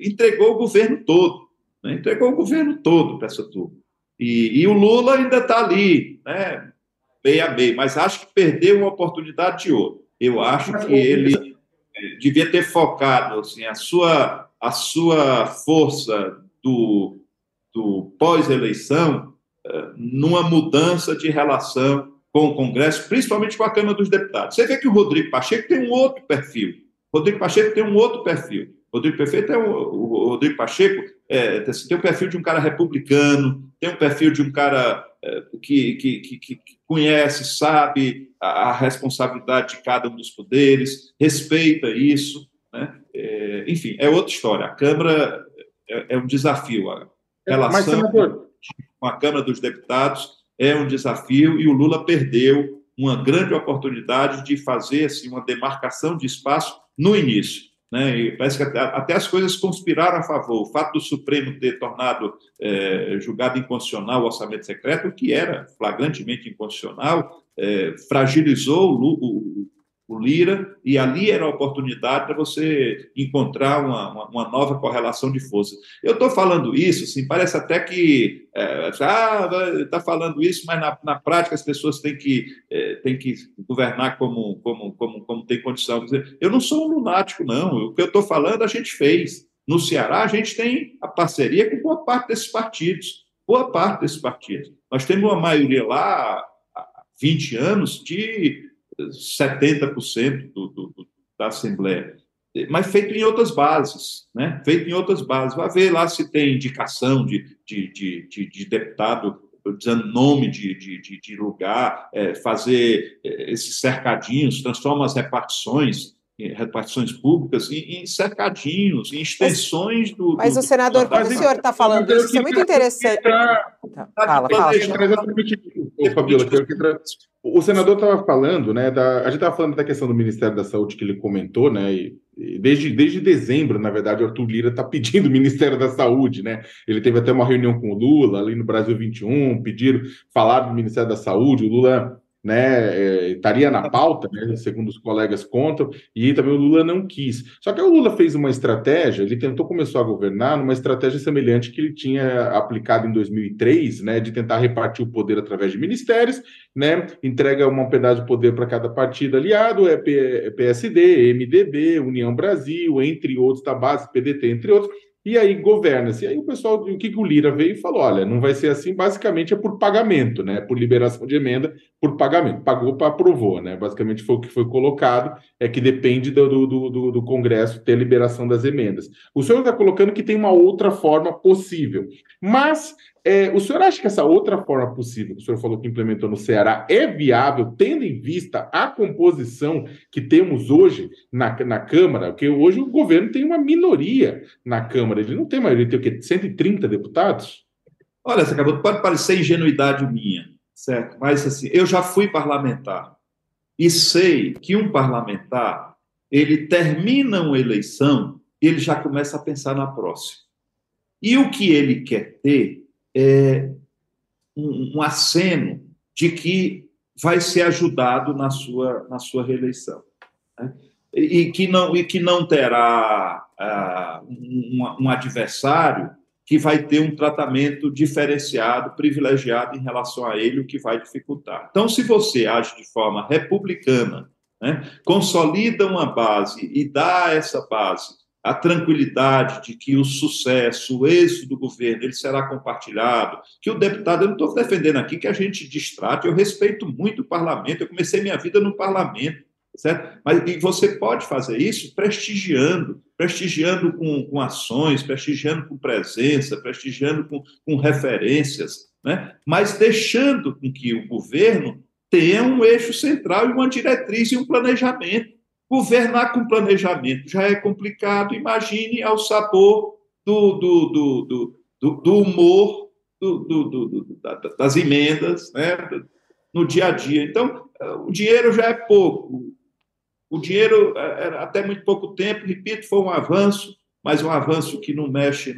entregou o governo todo. Entregou o governo todo para essa turma. E o Lula ainda está ali, né, meio a meio, mas acho que perdeu uma oportunidade de ouro. Eu acho que ele devia ter focado assim, a sua força do pós-eleição numa mudança de relação com o Congresso, principalmente com a Câmara dos Deputados. Você vê que o Rodrigo Pacheco tem um outro perfil. Rodrigo Pacheco tem o perfil de um cara republicano, tem o perfil de um cara que conhece, sabe a responsabilidade de cada um dos poderes, respeita isso, né? Enfim, é outra história. A Câmara é um desafio. A relação com a Câmara dos Deputados é um desafio e o Lula perdeu uma grande oportunidade de fazer assim, uma demarcação de espaço no início. Né? E parece que até as coisas conspiraram a favor. O fato do Supremo ter tornado julgado inconstitucional o orçamento secreto, o que era flagrantemente inconstitucional, fragilizou o Lira, e ali era a oportunidade para você encontrar uma nova correlação de forças. Eu estou falando isso, assim, parece até que está falando isso, mas na prática as pessoas têm que governar como tem condição. Eu não sou um lunático, não. O que eu estou falando a gente fez. No Ceará a gente tem a parceria com boa parte desses partidos. Nós temos uma maioria lá há 20 anos de 70% da Assembleia, mas feito em outras bases, né? Vai ver lá se tem indicação de deputado, dizendo nome de lugar, fazer esses cercadinhos, transforma as repartições públicas em cercadinhos, em extensões do... Mas o senador, quando o senhor está falando isso, é muito interessante. Fala. O senador estava falando, né? A gente estava falando da questão do Ministério da Saúde que ele comentou, né? E desde dezembro, na verdade, o Arthur Lira está pedindo o Ministério da Saúde, né? Ele teve até uma reunião com o Lula ali no Brasil 21, falaram do Ministério da Saúde, o Lula, né, estaria na pauta, né, segundo os colegas contam, e também o Lula não quis. Só que o Lula fez uma estratégia, ele começou a governar numa estratégia semelhante que ele tinha aplicado em 2003, né, de tentar repartir o poder através de ministérios, né, entrega um pedaço de poder para cada partido aliado, PSD, MDB, União Brasil, entre outros, da base, PDT, entre outros, e aí governa-se. E aí o pessoal, o que o Lira veio e falou, olha, não vai ser assim, basicamente é por pagamento, né, por liberação de emenda, por pagamento, pagou para aprovou, né, basicamente foi o que foi colocado, é que depende do Congresso ter liberação das emendas. O senhor está colocando que tem uma outra forma possível, mas o senhor acha que essa outra forma possível, que o senhor falou que implementou no Ceará, é viável, tendo em vista a composição que temos hoje na Câmara? Porque hoje o governo tem uma minoria na Câmara, ele não tem maioria, ele tem o quê? 130 deputados? Olha, Sakamoto, pode parecer ingenuidade minha, certo? Mas assim, eu já fui parlamentar e sei que um parlamentar, ele termina uma eleição e ele já começa a pensar na próxima. E o que ele quer ter é um aceno de que vai ser ajudado na sua reeleição, né? E que não terá um adversário que vai ter um tratamento diferenciado, privilegiado em relação a ele, o que vai dificultar. Então, se você age de forma republicana né? Consolida uma base e dá a essa base a tranquilidade de que o sucesso, o êxito do governo, ele será compartilhado, que o deputado, eu não estou defendendo aqui que a gente distrate, eu respeito muito o parlamento, eu comecei minha vida no parlamento, certo? Mas, e você pode fazer isso prestigiando com ações, prestigiando com presença, prestigiando com referências, né? Mas deixando com que o governo tenha um eixo central e uma diretriz e um planejamento. Governar com planejamento já é complicado, imagine ao sabor do humor das emendas, né, no dia a dia. Então, o dinheiro já é pouco. O dinheiro, até muito pouco tempo, repito, foi um avanço, mas um avanço que não mexe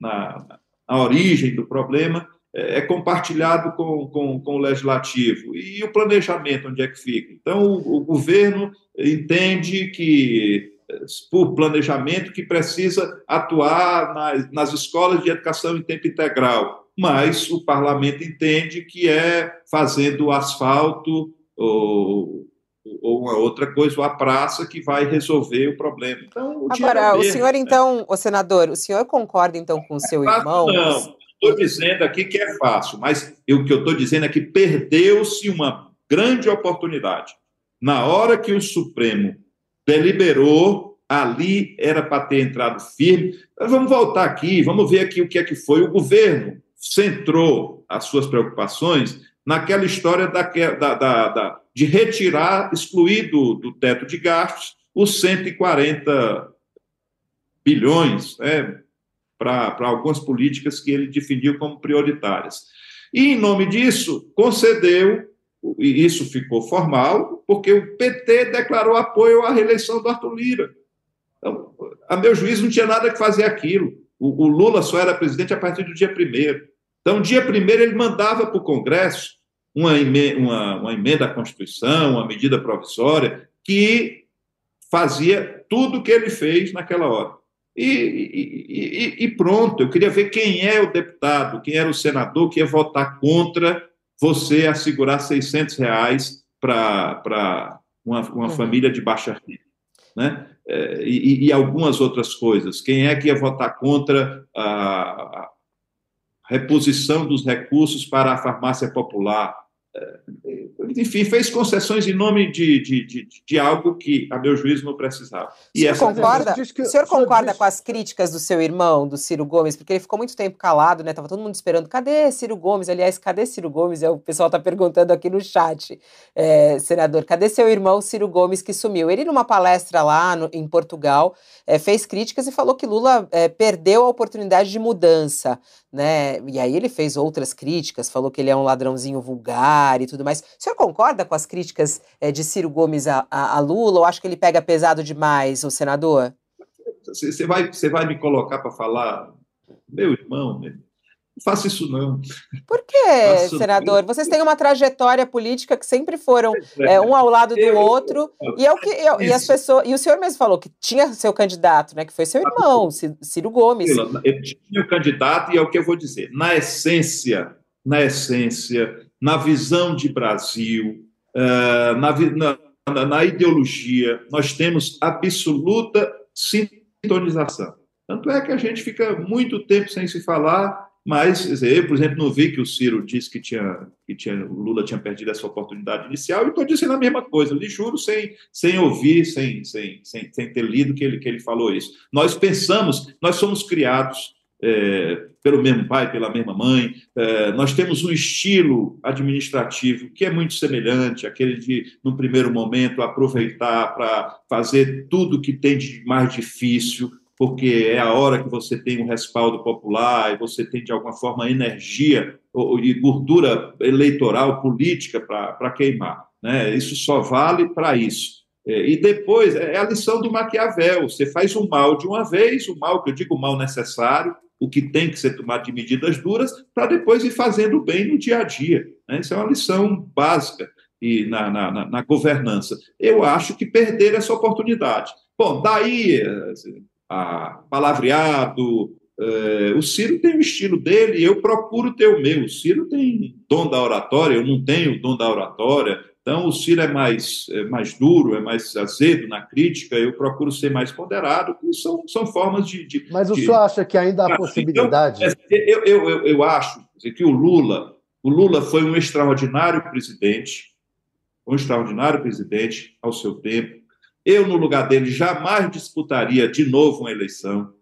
na origem do problema, é compartilhado com o legislativo. E o planejamento, onde é que fica? Então, o governo entende que, por planejamento, que precisa atuar nas escolas de educação em tempo integral, mas o parlamento entende que é fazendo asfalto ou uma outra coisa, ou a praça, que vai resolver o problema. Então, agora, o senhor, então, o senador, o senhor concorda, então, com o seu irmão? Não. Estou dizendo aqui que é fácil, mas o que eu estou dizendo é que perdeu-se uma grande oportunidade. Na hora que o Supremo deliberou, ali era para ter entrado firme. Mas vamos voltar aqui, vamos ver aqui o que é que foi. O governo centrou as suas preocupações naquela história de retirar, excluir do teto de gastos, os 140 bilhões, né, para algumas políticas que ele definiu como prioritárias. E, em nome disso, concedeu, e isso ficou formal, porque o PT declarou apoio à reeleição do Arthur Lira. Então, a meu juízo, não tinha nada que fazer aquilo. O Lula só era presidente a partir do dia 1º. Então, dia 1º, ele mandava para o Congresso uma emenda à Constituição, uma medida provisória, que fazia tudo o que ele fez naquela hora. E pronto, eu queria ver quem é o deputado, quem era o senador que ia votar contra você assegurar R$600 para uma família de baixa renda, né? E algumas outras coisas. Quem é que ia votar contra a reposição dos recursos para a farmácia popular? Enfim, fez concessões em nome de algo que, a meu juízo, não precisava. E o senhor concorda com as críticas do seu irmão, do Ciro Gomes? Porque ele ficou muito tempo calado, né? Estava todo mundo esperando. Cadê Ciro Gomes? Aliás, cadê Ciro Gomes? O pessoal está perguntando aqui no chat, senador. Cadê seu irmão Ciro Gomes, que sumiu? Ele, numa palestra lá em Portugal, fez críticas e falou que Lula perdeu a oportunidade de mudança, né? E aí ele fez outras críticas, falou que ele é um ladrãozinho vulgar e tudo mais. O senhor concorda com as críticas de Ciro Gomes a Lula, ou acha que ele pega pesado demais, o senador? Você vai me colocar para falar, meu irmão, não faça isso não. Por quê, senador? Vocês têm uma trajetória política que sempre foram um ao lado do outro, e as pessoas, e o senhor mesmo falou que tinha seu candidato, né, que foi seu irmão, Ciro Gomes. Eu tinha o candidato, e é o que eu vou dizer. Na essência, na visão de Brasil, na ideologia, nós temos absoluta sintonização. Tanto é que a gente fica muito tempo sem se falar, mas eu, por exemplo, não vi que o Ciro disse que o Lula tinha perdido essa oportunidade inicial, e estou dizendo a mesma coisa, lhe juro, sem ouvir, sem ter lido que ele falou isso. Nós pensamos, nós somos criados pelo mesmo pai, pela mesma mãe, nós temos um estilo administrativo que é muito semelhante, aquele de, no primeiro momento, aproveitar para fazer tudo que tem de mais difícil, porque é a hora que você tem um respaldo popular e você tem, de alguma forma, energia e gordura eleitoral, política, para queimar, né? Isso só vale para isso. E depois, é a lição do Maquiavel, você faz o mal de uma vez, o mal, que eu digo, o mal necessário, o que tem que ser tomado de medidas duras, para depois ir fazendo o bem no dia a dia, né? Isso é uma lição básica e na governança. Eu acho que perderam essa oportunidade. Bom, daí, palavreado, o Ciro tem o estilo dele, eu procuro ter o meu. O Ciro tem dom da oratória, eu não tenho dom da oratória. Então, o Ciro é mais duro, é mais azedo na crítica, eu procuro ser mais ponderado, e são formas de... Mas o senhor acha que ainda há possibilidade? Então, eu acho que o Lula foi um extraordinário presidente ao seu tempo. Eu, no lugar dele, jamais disputaria de novo uma eleição,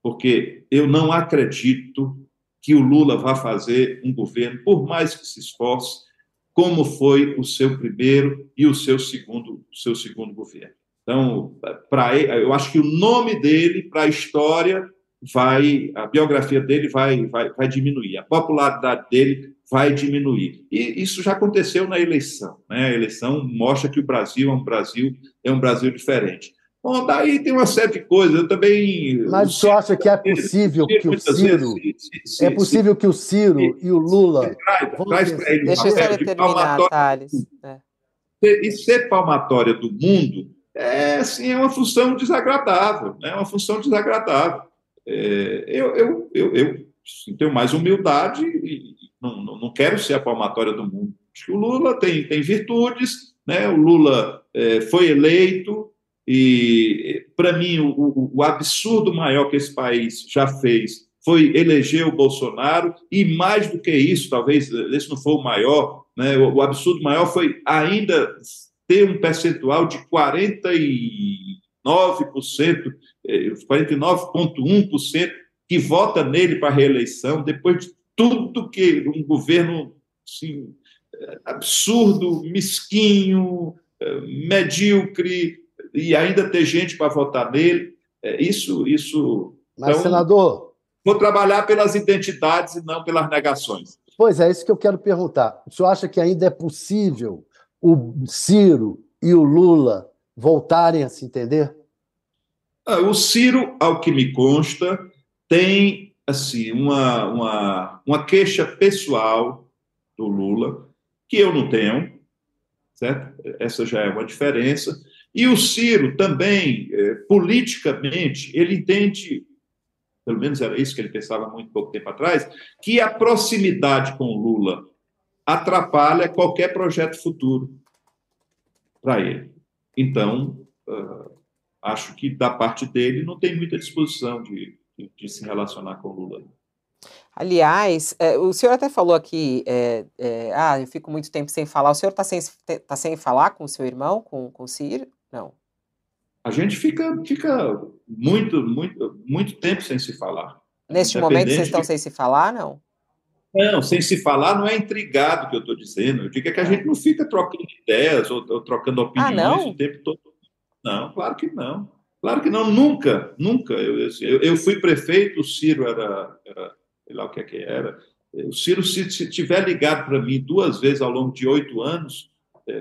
porque eu não acredito que o Lula vá fazer um governo, por mais que se esforce, como foi o seu primeiro e o seu segundo governo. Então, eu acho que o nome dele, para a história, a biografia dele vai diminuir, a popularidade dele vai diminuir. E isso já aconteceu na eleição, né? A eleição mostra que o Brasil é um Brasil diferente. Bom, daí tem uma série de coisas, eu também... Mas você acha que é possível que o Ciro... É possível que o Ciro e o Lula... Traz para ele uma série de palmatórias. Thales. E ser palmatória do mundo é uma função desagradável, né? Uma função desagradável. Eu tenho mais humildade e não quero ser a palmatória do mundo. Acho que o Lula tem virtudes, né? O Lula foi eleito e, para mim, o absurdo maior que esse país já fez foi eleger o Bolsonaro e, mais do que isso, talvez esse não foi o maior, né? O absurdo maior foi ainda ter um percentual de 49,1% que vota nele para a reeleição, depois de tudo que um governo assim, absurdo, mesquinho, medíocre, e ainda ter gente para votar nele. Isso. Mas, então, senador... Vou trabalhar pelas identidades e não pelas negações. Pois é, isso que eu quero perguntar. O senhor acha que ainda é possível o Ciro e o Lula voltarem a se entender? O Ciro, ao que me consta, tem assim, uma queixa pessoal do Lula, que eu não tenho, certo? Essa já é uma diferença. E o Ciro também, politicamente, ele entende, pelo menos era isso que ele pensava muito pouco tempo atrás, que a proximidade com o Lula atrapalha qualquer projeto futuro para ele. Então, acho que da parte dele não tem muita disposição de se relacionar com o Lula. Aliás, o senhor até falou aqui, eu fico muito tempo sem falar, o senhor está sem falar com o seu irmão, com o Ciro? Não. A gente fica muito tempo sem se falar. Neste momento vocês estão sem se falar, não? Não, sem se falar não é intrigado o que eu estou dizendo, eu digo que a gente não fica trocando ideias ou trocando opiniões o tempo todo. Não, claro que não. Claro que não, nunca. Eu fui prefeito, o Ciro era sei lá o que é que era. O Ciro, se tiver ligado para mim 2 vezes ao longo de 8 anos,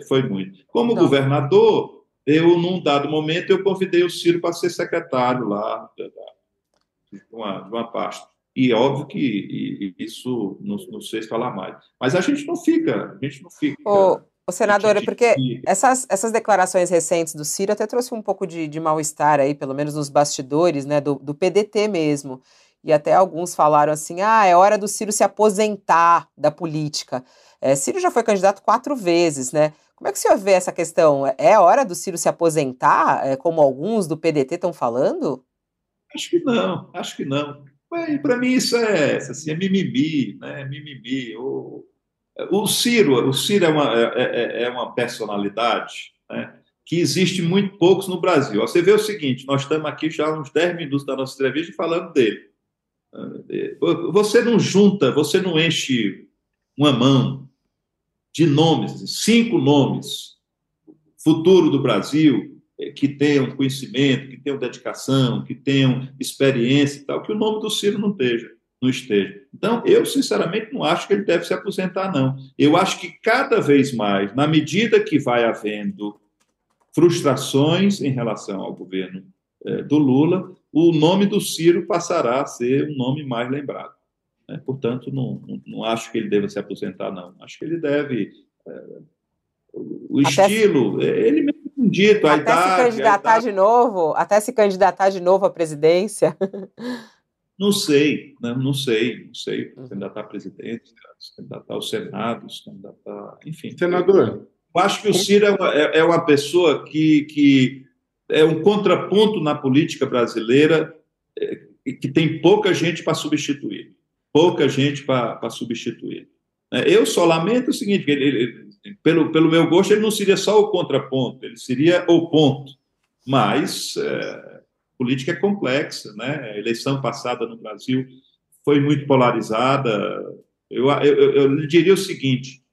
foi muito. Como governador, num dado momento, eu convidei o Ciro para ser secretário lá de uma pasta. E óbvio que isso não sei falar mais. Mas a gente não fica... Senador, é porque essas declarações recentes do Ciro até trouxe um pouco de mal-estar aí, pelo menos nos bastidores, né, do PDT mesmo. E até alguns falaram assim, é hora do Ciro se aposentar da política. Ciro já foi candidato 4 vezes, né? Como é que o senhor vê essa questão? É hora do Ciro se aposentar, como alguns do PDT estão falando? Acho que não. Para mim isso é mimimi, né? Mimimi, O Ciro é uma personalidade, né, que existe muito poucos no Brasil. Você vê o seguinte, nós estamos aqui já há uns 10 minutos da nossa entrevista falando dele. Você não junta, você não enche uma mão de nomes, 5 nomes, futuro do Brasil, que tenham conhecimento, que tenham dedicação, que tenham experiência e tal, que o nome do Ciro não esteja. Então, eu, sinceramente, não acho que ele deve se aposentar, não. Eu acho que cada vez mais, na medida que vai havendo frustrações em relação ao governo do Lula, o nome do Ciro passará a ser um nome mais lembrado, né? Portanto, não acho que ele deva se aposentar, não. Acho que ele deve... o estilo... Ele mesmo dito, a idade... Até se candidatar de novo? Até se candidatar de novo à presidência? Não sei. Candidatar a presidente, candidatar ao Senado, candidatar... Enfim. Senador, Eu acho que o Ciro é uma pessoa que é um contraponto na política brasileira, que tem pouca gente para substituir. Pouca gente para substituir. Eu só lamento o seguinte, que pelo meu gosto, ele não seria só o contraponto, ele seria o ponto. Mas política é complexa, né? A eleição passada no Brasil foi muito polarizada. Eu diria o seguinte,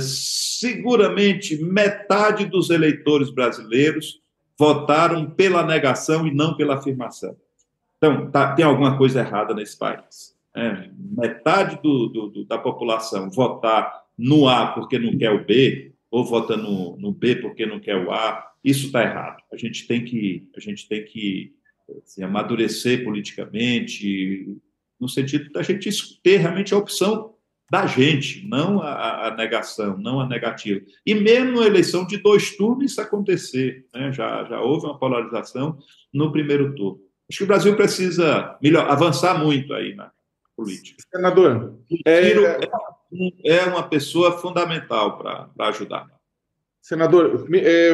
seguramente metade dos eleitores brasileiros votaram pela negação e não pela afirmação. Então, tem alguma coisa errada nesse país. Metade da população votar no A porque não quer o B, ou vota no B porque não quer o A, isso está errado. A gente tem que assim, amadurecer politicamente, no sentido da gente ter realmente a opção da gente, não a negação, não a negativa. E mesmo na eleição de 2 turnos isso acontecer, né? Já houve uma polarização no primeiro turno. Acho que o Brasil precisa avançar muito aí na política. Senador, Ciro é uma pessoa fundamental para ajudar. Senador,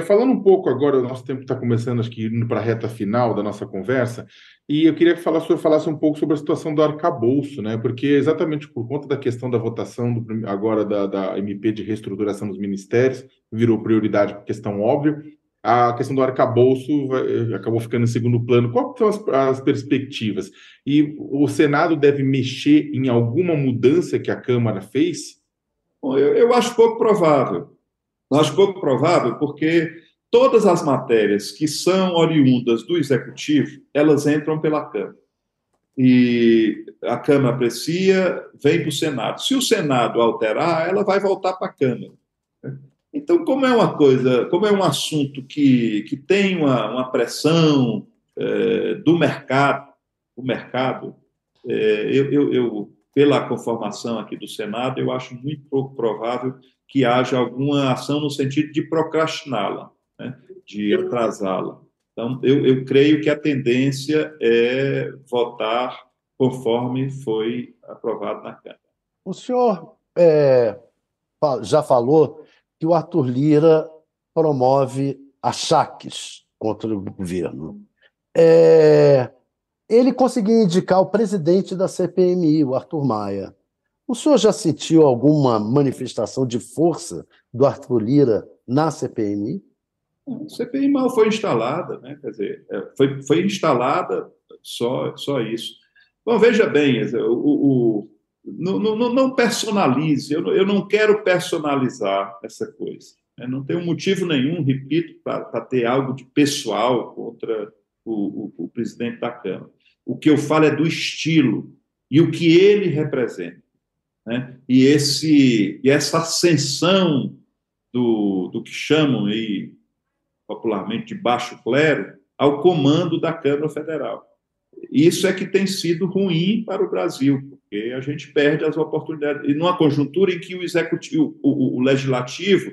falando um pouco agora, o nosso tempo está começando, acho que indo para a reta final da nossa conversa, e eu queria que o senhor falasse um pouco sobre a situação do arcabouço, né? Porque exatamente por conta da questão da votação agora da MP de reestruturação dos ministérios, virou prioridade por questão óbvia, a questão do arcabouço acabou ficando em segundo plano. Quais são as perspectivas? E o Senado deve mexer em alguma mudança que a Câmara fez? Bom, eu acho pouco provável. Acho pouco provável porque todas as matérias que são oriundas do Executivo, elas entram pela Câmara. E a Câmara aprecia, vem para o Senado. Se o Senado alterar, ela vai voltar para a Câmara. Então, como é um assunto que tem uma pressão do mercado, pela conformação aqui do Senado, eu acho muito pouco provável que haja alguma ação no sentido de procrastiná-la, né? De atrasá-la. Então, eu creio que a tendência é votar conforme foi aprovado na Câmara. O senhor já falou que o Arthur Lira promove achaques contra o governo. Ele conseguiu indicar o presidente da CPMI, o Arthur Maia. O senhor já sentiu alguma manifestação de força do Arthur Lira na CPMI? A CPI mal foi instalada, né? Quer dizer, foi instalada, só isso. Bom, veja bem, não personalize, eu não quero personalizar essa coisa. Né? Não tenho motivo nenhum, repito, para ter algo de pessoal contra o presidente da Câmara. O que eu falo é do estilo e o que ele representa. Né? E essa ascensão do que chamam aí, popularmente de baixo clero ao comando da Câmara Federal. Isso é que tem sido ruim para o Brasil, porque a gente perde as oportunidades. E numa conjuntura em que o executivo, o legislativo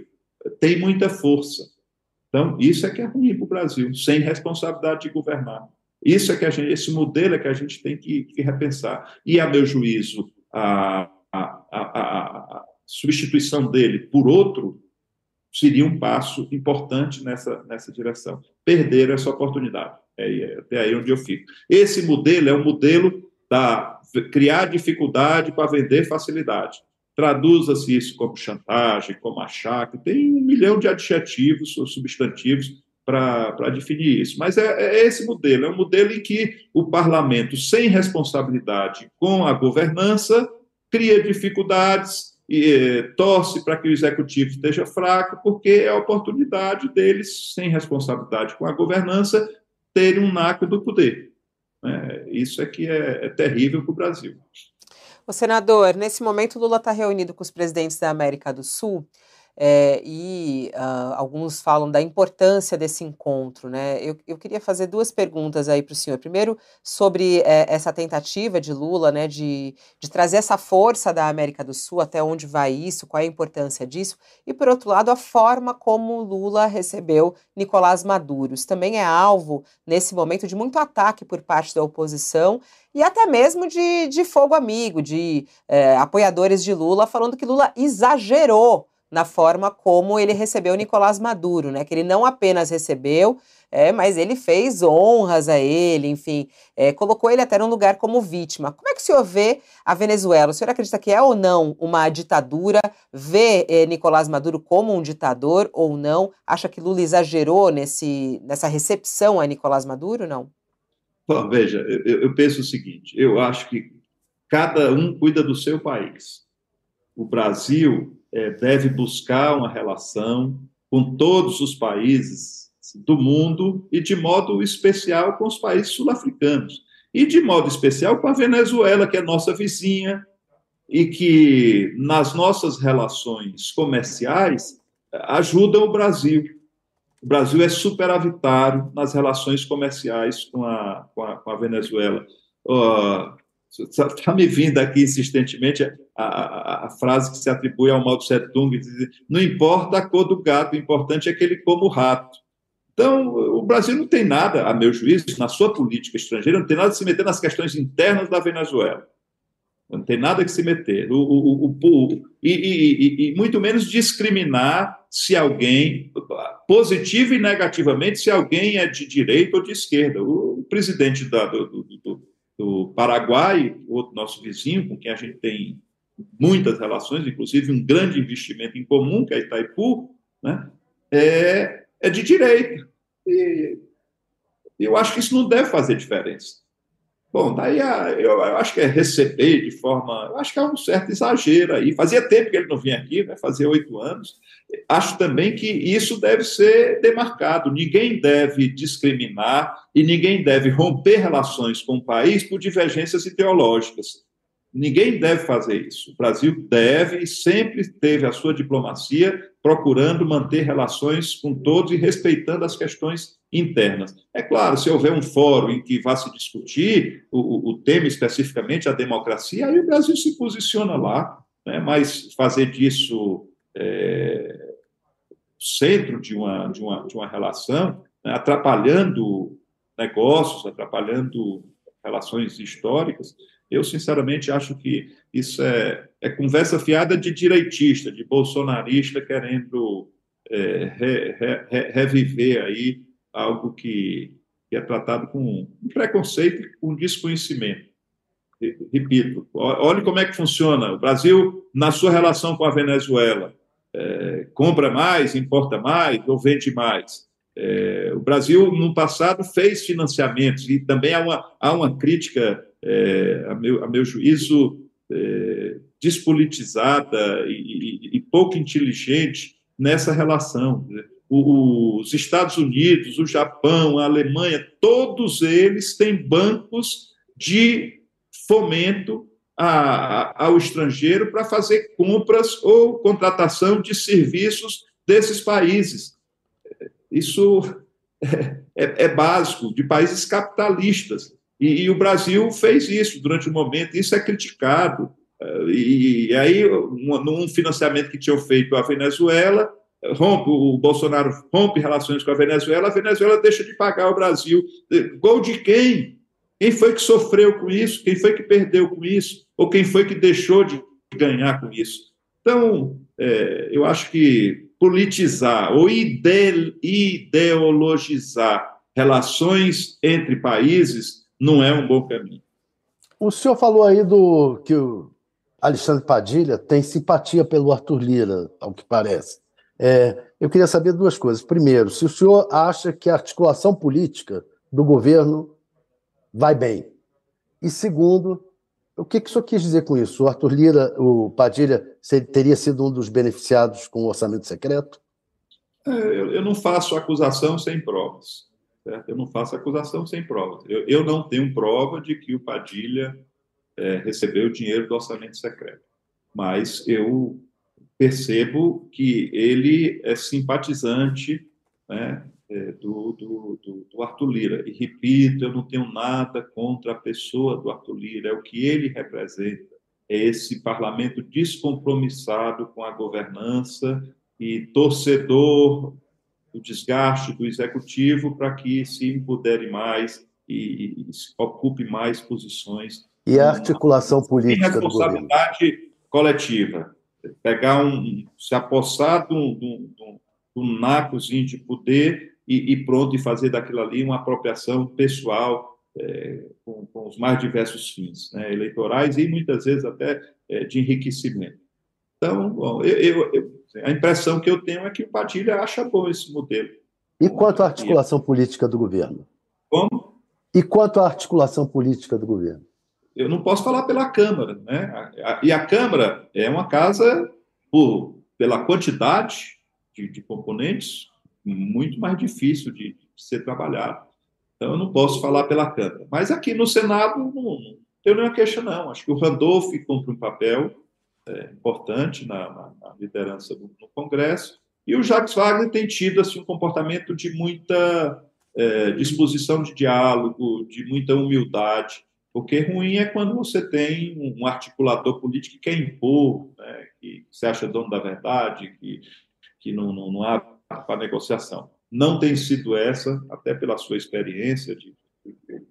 tem muita força. Então, isso é que é ruim para o Brasil, sem responsabilidade de governar. Isso é que esse modelo é que a gente tem que repensar. E, a meu juízo, a substituição dele por outro seria um passo importante nessa direção. Perderam essa oportunidade. É até aí onde eu fico. Esse modelo é um modelo da criar dificuldade para vender facilidade. Traduza-se isso como chantagem, como achaque. Tem 1 milhão de adjetivos ou substantivos para definir isso. Mas é esse modelo. É um modelo em que o parlamento, sem responsabilidade com a governança, cria dificuldades e torce para que o executivo esteja fraco, porque é a oportunidade deles, sem responsabilidade com a governança, terem um naco do poder. Isso é que é terrível para o Brasil. O senador, nesse momento, Lula está reunido com os presidentes da América do Sul, alguns falam da importância desse encontro, né? Eu queria fazer 2 perguntas aí para o senhor. Primeiro, sobre essa tentativa de Lula, né, de trazer essa força da América do Sul, até onde vai isso, qual é a importância disso? E, por outro lado, a forma como Lula recebeu Nicolás Maduro. Isso também é alvo, nesse momento, de muito ataque por parte da oposição e até mesmo de fogo amigo, de apoiadores de Lula, falando que Lula exagerou na forma como ele recebeu Nicolás Maduro, né? Que ele não apenas recebeu, mas ele fez honras a ele, enfim, colocou ele até num lugar como vítima. Como é que o senhor vê a Venezuela? O senhor acredita que é ou não uma ditadura? Vê Nicolás Maduro como um ditador ou não? Acha que Lula exagerou nessa recepção a Nicolás Maduro ou não? Bom, veja, eu penso o seguinte, eu acho que cada um cuida do seu país. O Brasil deve buscar uma relação com todos os países do mundo e, de modo especial, com os países sul-africanos. E, de modo especial, com a Venezuela, que é nossa vizinha e que, nas nossas relações comerciais, ajuda o Brasil. O Brasil é superavitário nas relações comerciais com a Venezuela. Está me vindo aqui insistentemente a frase que se atribui ao Mao Tse-tung, diz, não importa a cor do gato, o importante é que ele coma o rato. Então, o Brasil não tem nada, a meu juízo, na sua política estrangeira, não tem nada de se meter nas questões internas da Venezuela. Não tem nada que se meter. E muito menos discriminar se alguém, positivo e negativamente, se alguém é de direita ou de esquerda. O presidente do Paraguai, outro nosso vizinho, com quem a gente tem muitas relações, inclusive um grande investimento em comum, que é Itaipu, né? É de direita. E eu acho que isso não deve fazer diferença. Bom, daí eu acho que é receber de forma... Eu acho que há um certo exagero aí. Fazia tempo que ele não vinha aqui, né? Fazia 8 anos. Acho também que isso deve ser demarcado. Ninguém deve discriminar e ninguém deve romper relações com o país por divergências ideológicas. Ninguém deve fazer isso. O Brasil deve e sempre teve a sua diplomacia procurando manter relações com todos e respeitando as questões internas. É claro, se houver um fórum em que vá se discutir o tema especificamente, a democracia, aí o Brasil se posiciona lá, né? Mas fazer disso centro de uma relação, né? Atrapalhando negócios, atrapalhando relações históricas, eu, sinceramente, acho que isso é conversa fiada de direitista, de bolsonarista querendo reviver aí algo que é tratado com um preconceito e com desconhecimento. Repito, olhe como é que funciona. O Brasil, na sua relação com a Venezuela, compra mais, importa mais ou vende mais. O Brasil, no passado, fez financiamentos e também há uma crítica, a meu juízo, despolitizada e pouco inteligente nessa relação. Os Estados Unidos, o Japão, a Alemanha, todos eles têm bancos de fomento ao estrangeiro para fazer compras ou contratação de serviços desses países. Isso é básico, de países capitalistas. E o Brasil fez isso durante um momento, isso é criticado. E aí, num financiamento que tinham feito à Venezuela, o Bolsonaro rompe relações com a Venezuela deixa de pagar ao Brasil. Gol de quem? Quem foi que sofreu com isso? Quem foi que perdeu com isso? Ou quem foi que deixou de ganhar com isso? Então, eu acho que politizar ou ideologizar relações entre países não é um bom caminho. O senhor falou aí que o Alexandre Padilha tem simpatia pelo Arthur Lira, ao que parece. Eu queria saber 2 coisas. Primeiro, se o senhor acha que a articulação política do governo vai bem. E segundo, o que o senhor quis dizer com isso? O Arthur Lira, o Padilha, teria sido um dos beneficiados com o orçamento secreto? Eu não faço acusação sem provas. Eu não faço acusação sem provas. Eu não tenho prova de que o Padilha recebeu o dinheiro do orçamento secreto. Mas eu percebo que ele é simpatizante, né, do Arthur Lira. E, repito, eu não tenho nada contra a pessoa do Arthur Lira. É o que ele representa. É esse parlamento descompromissado com a governança e torcedor do desgaste do executivo para que se empodere mais e ocupe mais posições. E a articulação política do governo? Responsabilidade coletiva. pegar se apossar de um nacozinho de poder e pronto, e fazer daquilo ali uma apropriação pessoal com os mais diversos fins, né, eleitorais e muitas vezes até de enriquecimento. Então, bom, a impressão que eu tenho é que o Padilha acha bom esse modelo. E quanto à articulação política do governo? Como? E quanto à articulação política do governo? Eu não posso falar pela Câmara, né? E a Câmara é uma casa, pela quantidade de componentes, muito mais difícil de ser trabalhado. Então, eu não posso falar pela Câmara. Mas aqui no Senado, não tenho nenhuma queixa, não. Acho que o Randolfo cumpre um papel importante na liderança do Congresso. E o Jacques Wagner tem tido assim, um comportamento de muita disposição de diálogo, de muita humildade. Porque ruim é quando você tem um articulador político que quer impor, né, que se acha dono da verdade, que não há para negociação. Não tem sido essa, até pela sua experiência de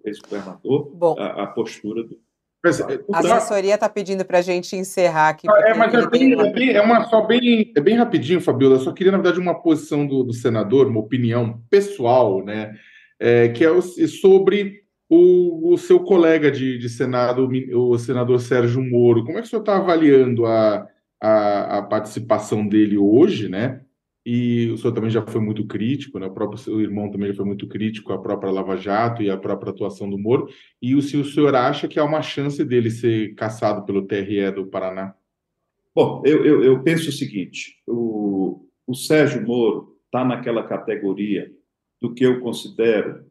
ex-governador, a postura do... A assessoria está pedindo para a gente encerrar aqui. Mas é bem rapidinho, Fabíola. Eu só queria, na verdade, uma posição do senador, uma opinião pessoal, né, que é sobre o seu colega de Senado, o senador Sérgio Moro. Como é que o senhor está avaliando a participação dele hoje, né? E o senhor também já foi muito crítico, né? O próprio seu irmão também já foi muito crítico à própria Lava Jato e à própria atuação do Moro. E se o senhor acha que há uma chance dele ser cassado pelo TRE do Paraná? Bom, eu penso o seguinte, o Sérgio Moro está naquela categoria do que eu considero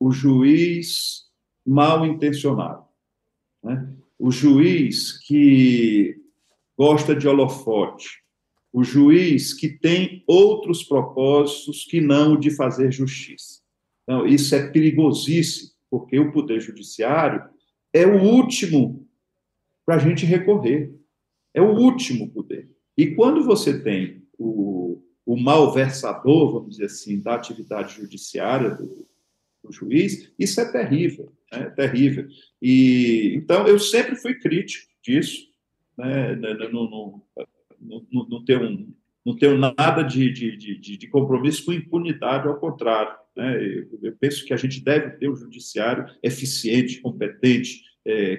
o juiz mal intencionado, né? O juiz que gosta de holofote, o juiz que tem outros propósitos que não o de fazer justiça. Então, isso é perigosíssimo, porque o Poder Judiciário é o último para a gente recorrer. É o último poder. E quando você tem o malversador, vamos dizer assim, da atividade judiciária do juiz, isso é terrível. Né? É terrível. E, então, eu sempre fui crítico disso. Né? Não tenho nada de compromisso com impunidade, ao contrário, né? Eu penso que a gente deve ter um judiciário eficiente, competente,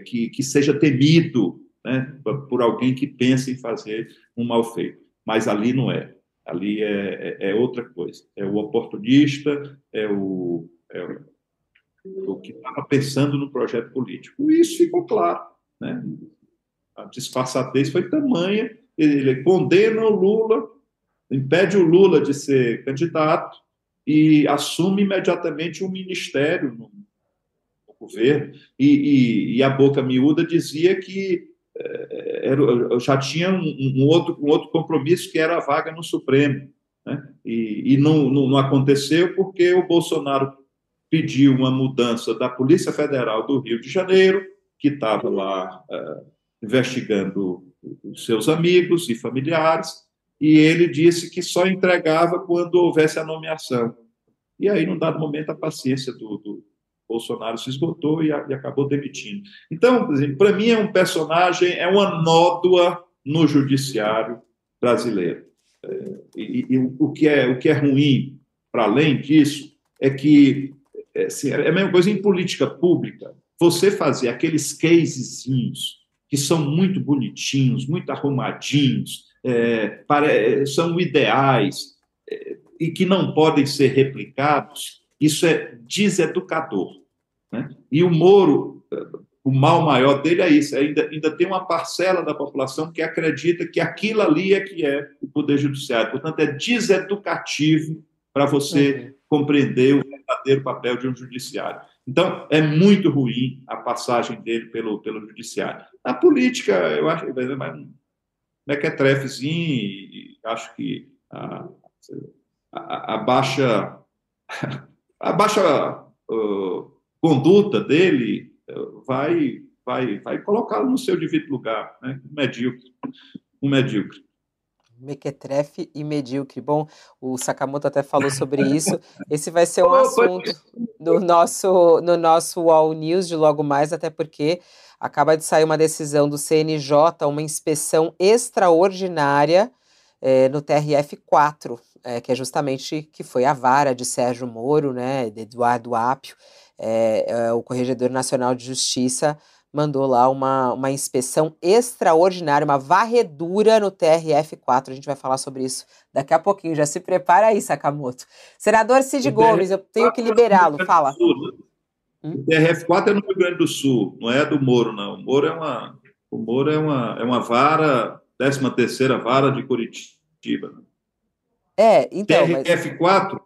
que seja temido, né, por alguém que pense em fazer um mal feito. Mas ali não é. Ali é outra coisa. É o oportunista, é o que estava pensando no projeto político. E isso ficou claro, né? A disfarçatez foi tamanha. Ele condena o Lula, impede o Lula de ser candidato e assume imediatamente um ministério no governo. E a boca miúda dizia que já tinha um outro compromisso, que era a vaga no Supremo, né? E não aconteceu porque o Bolsonaro pediu uma mudança da Polícia Federal do Rio de Janeiro, que estava lá investigando os seus amigos e familiares, e ele disse que só entregava quando houvesse a nomeação. E aí, num dado momento, a paciência do Bolsonaro se esgotou e acabou demitindo. Então, para mim, é um personagem, é uma nódoa no judiciário brasileiro. E o que é ruim, para além disso, é que é a mesma coisa em política pública. Você fazer aqueles casezinhos que são muito bonitinhos, muito arrumadinhos, são ideais e que não podem ser replicados, isso é deseducador, né? E o Moro, o mal maior dele é isso, ainda tem uma parcela da população que acredita que aquilo ali é que é o Poder Judiciário, portanto é deseducativo para você compreender o verdadeiro papel de um judiciário. Então, é muito ruim a passagem dele pelo judiciário. A política, eu acho que é mais um mequetrefezinho, e acho que a baixa conduta dele vai colocá-lo no seu devido lugar, né? Um medíocre. Mequetrefe e medíocre. Bom, o Sakamoto até falou sobre isso. Esse vai ser um assunto no nosso All News de logo mais, até porque Acaba de sair uma decisão do CNJ, uma inspeção extraordinária no TRF4, que é justamente que foi a vara de Sérgio Moro, né, de Eduardo Apio. O Corregedor Nacional de Justiça mandou lá uma inspeção extraordinária, uma varredura no TRF4. A gente vai falar sobre isso daqui a pouquinho. Já se prepara aí, Sakamoto. Senador Cid Gomes, eu tenho que liberá-lo. Fala. O TRF4 é no Rio Grande do Sul, não é do Moro, não. O Moro é uma vara, 13ª vara de Curitiba. Então... TRF4...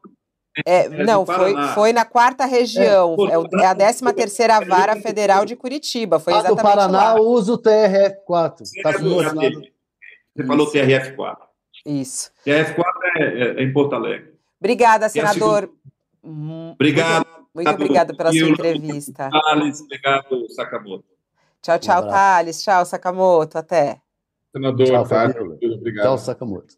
não, foi na 4ª região, é a 13ª vara federal de Curitiba. Foi exatamente do Paraná lá. Usa o TRF4. Tá Você falou TRF4. Isso. TRF4 é em Porto Alegre. Obrigada, senador. Obrigado. Muito obrigada pela sua entrevista. Thales, obrigado, Sakamoto. Tchau, tchau, Thales. Tchau, Sakamoto. Até. Senador Thales, obrigado. Tchau, Sakamoto.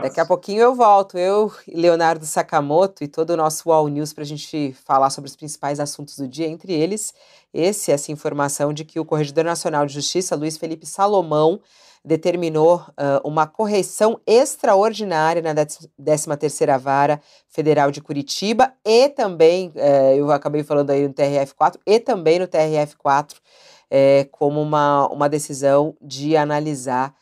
Daqui a pouquinho eu volto, eu, Leonardo Sakamoto e todo o nosso All News para a gente falar sobre os principais assuntos do dia, entre eles, essa informação de que o Corregedor Nacional de Justiça, Luiz Felipe Salomão, determinou uma correção extraordinária na 13ª Vara Federal de Curitiba e também, eu acabei falando aí no TRF4, e também no TRF4, como uma decisão de analisar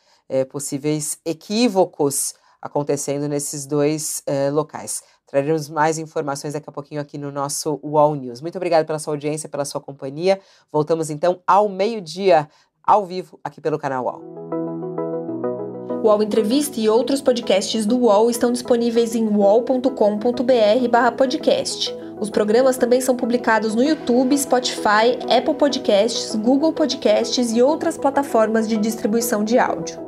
possíveis equívocos acontecendo nesses dois locais. Traremos mais informações daqui a pouquinho aqui no nosso UOL News. Muito obrigado pela sua audiência, pela sua companhia. Voltamos então ao meio-dia, ao vivo, aqui pelo canal UOL. O UOL Entrevista e outros podcasts do UOL estão disponíveis em uol.com.br/podcast. Os programas também são publicados no YouTube, Spotify, Apple Podcasts, Google Podcasts e outras plataformas de distribuição de áudio.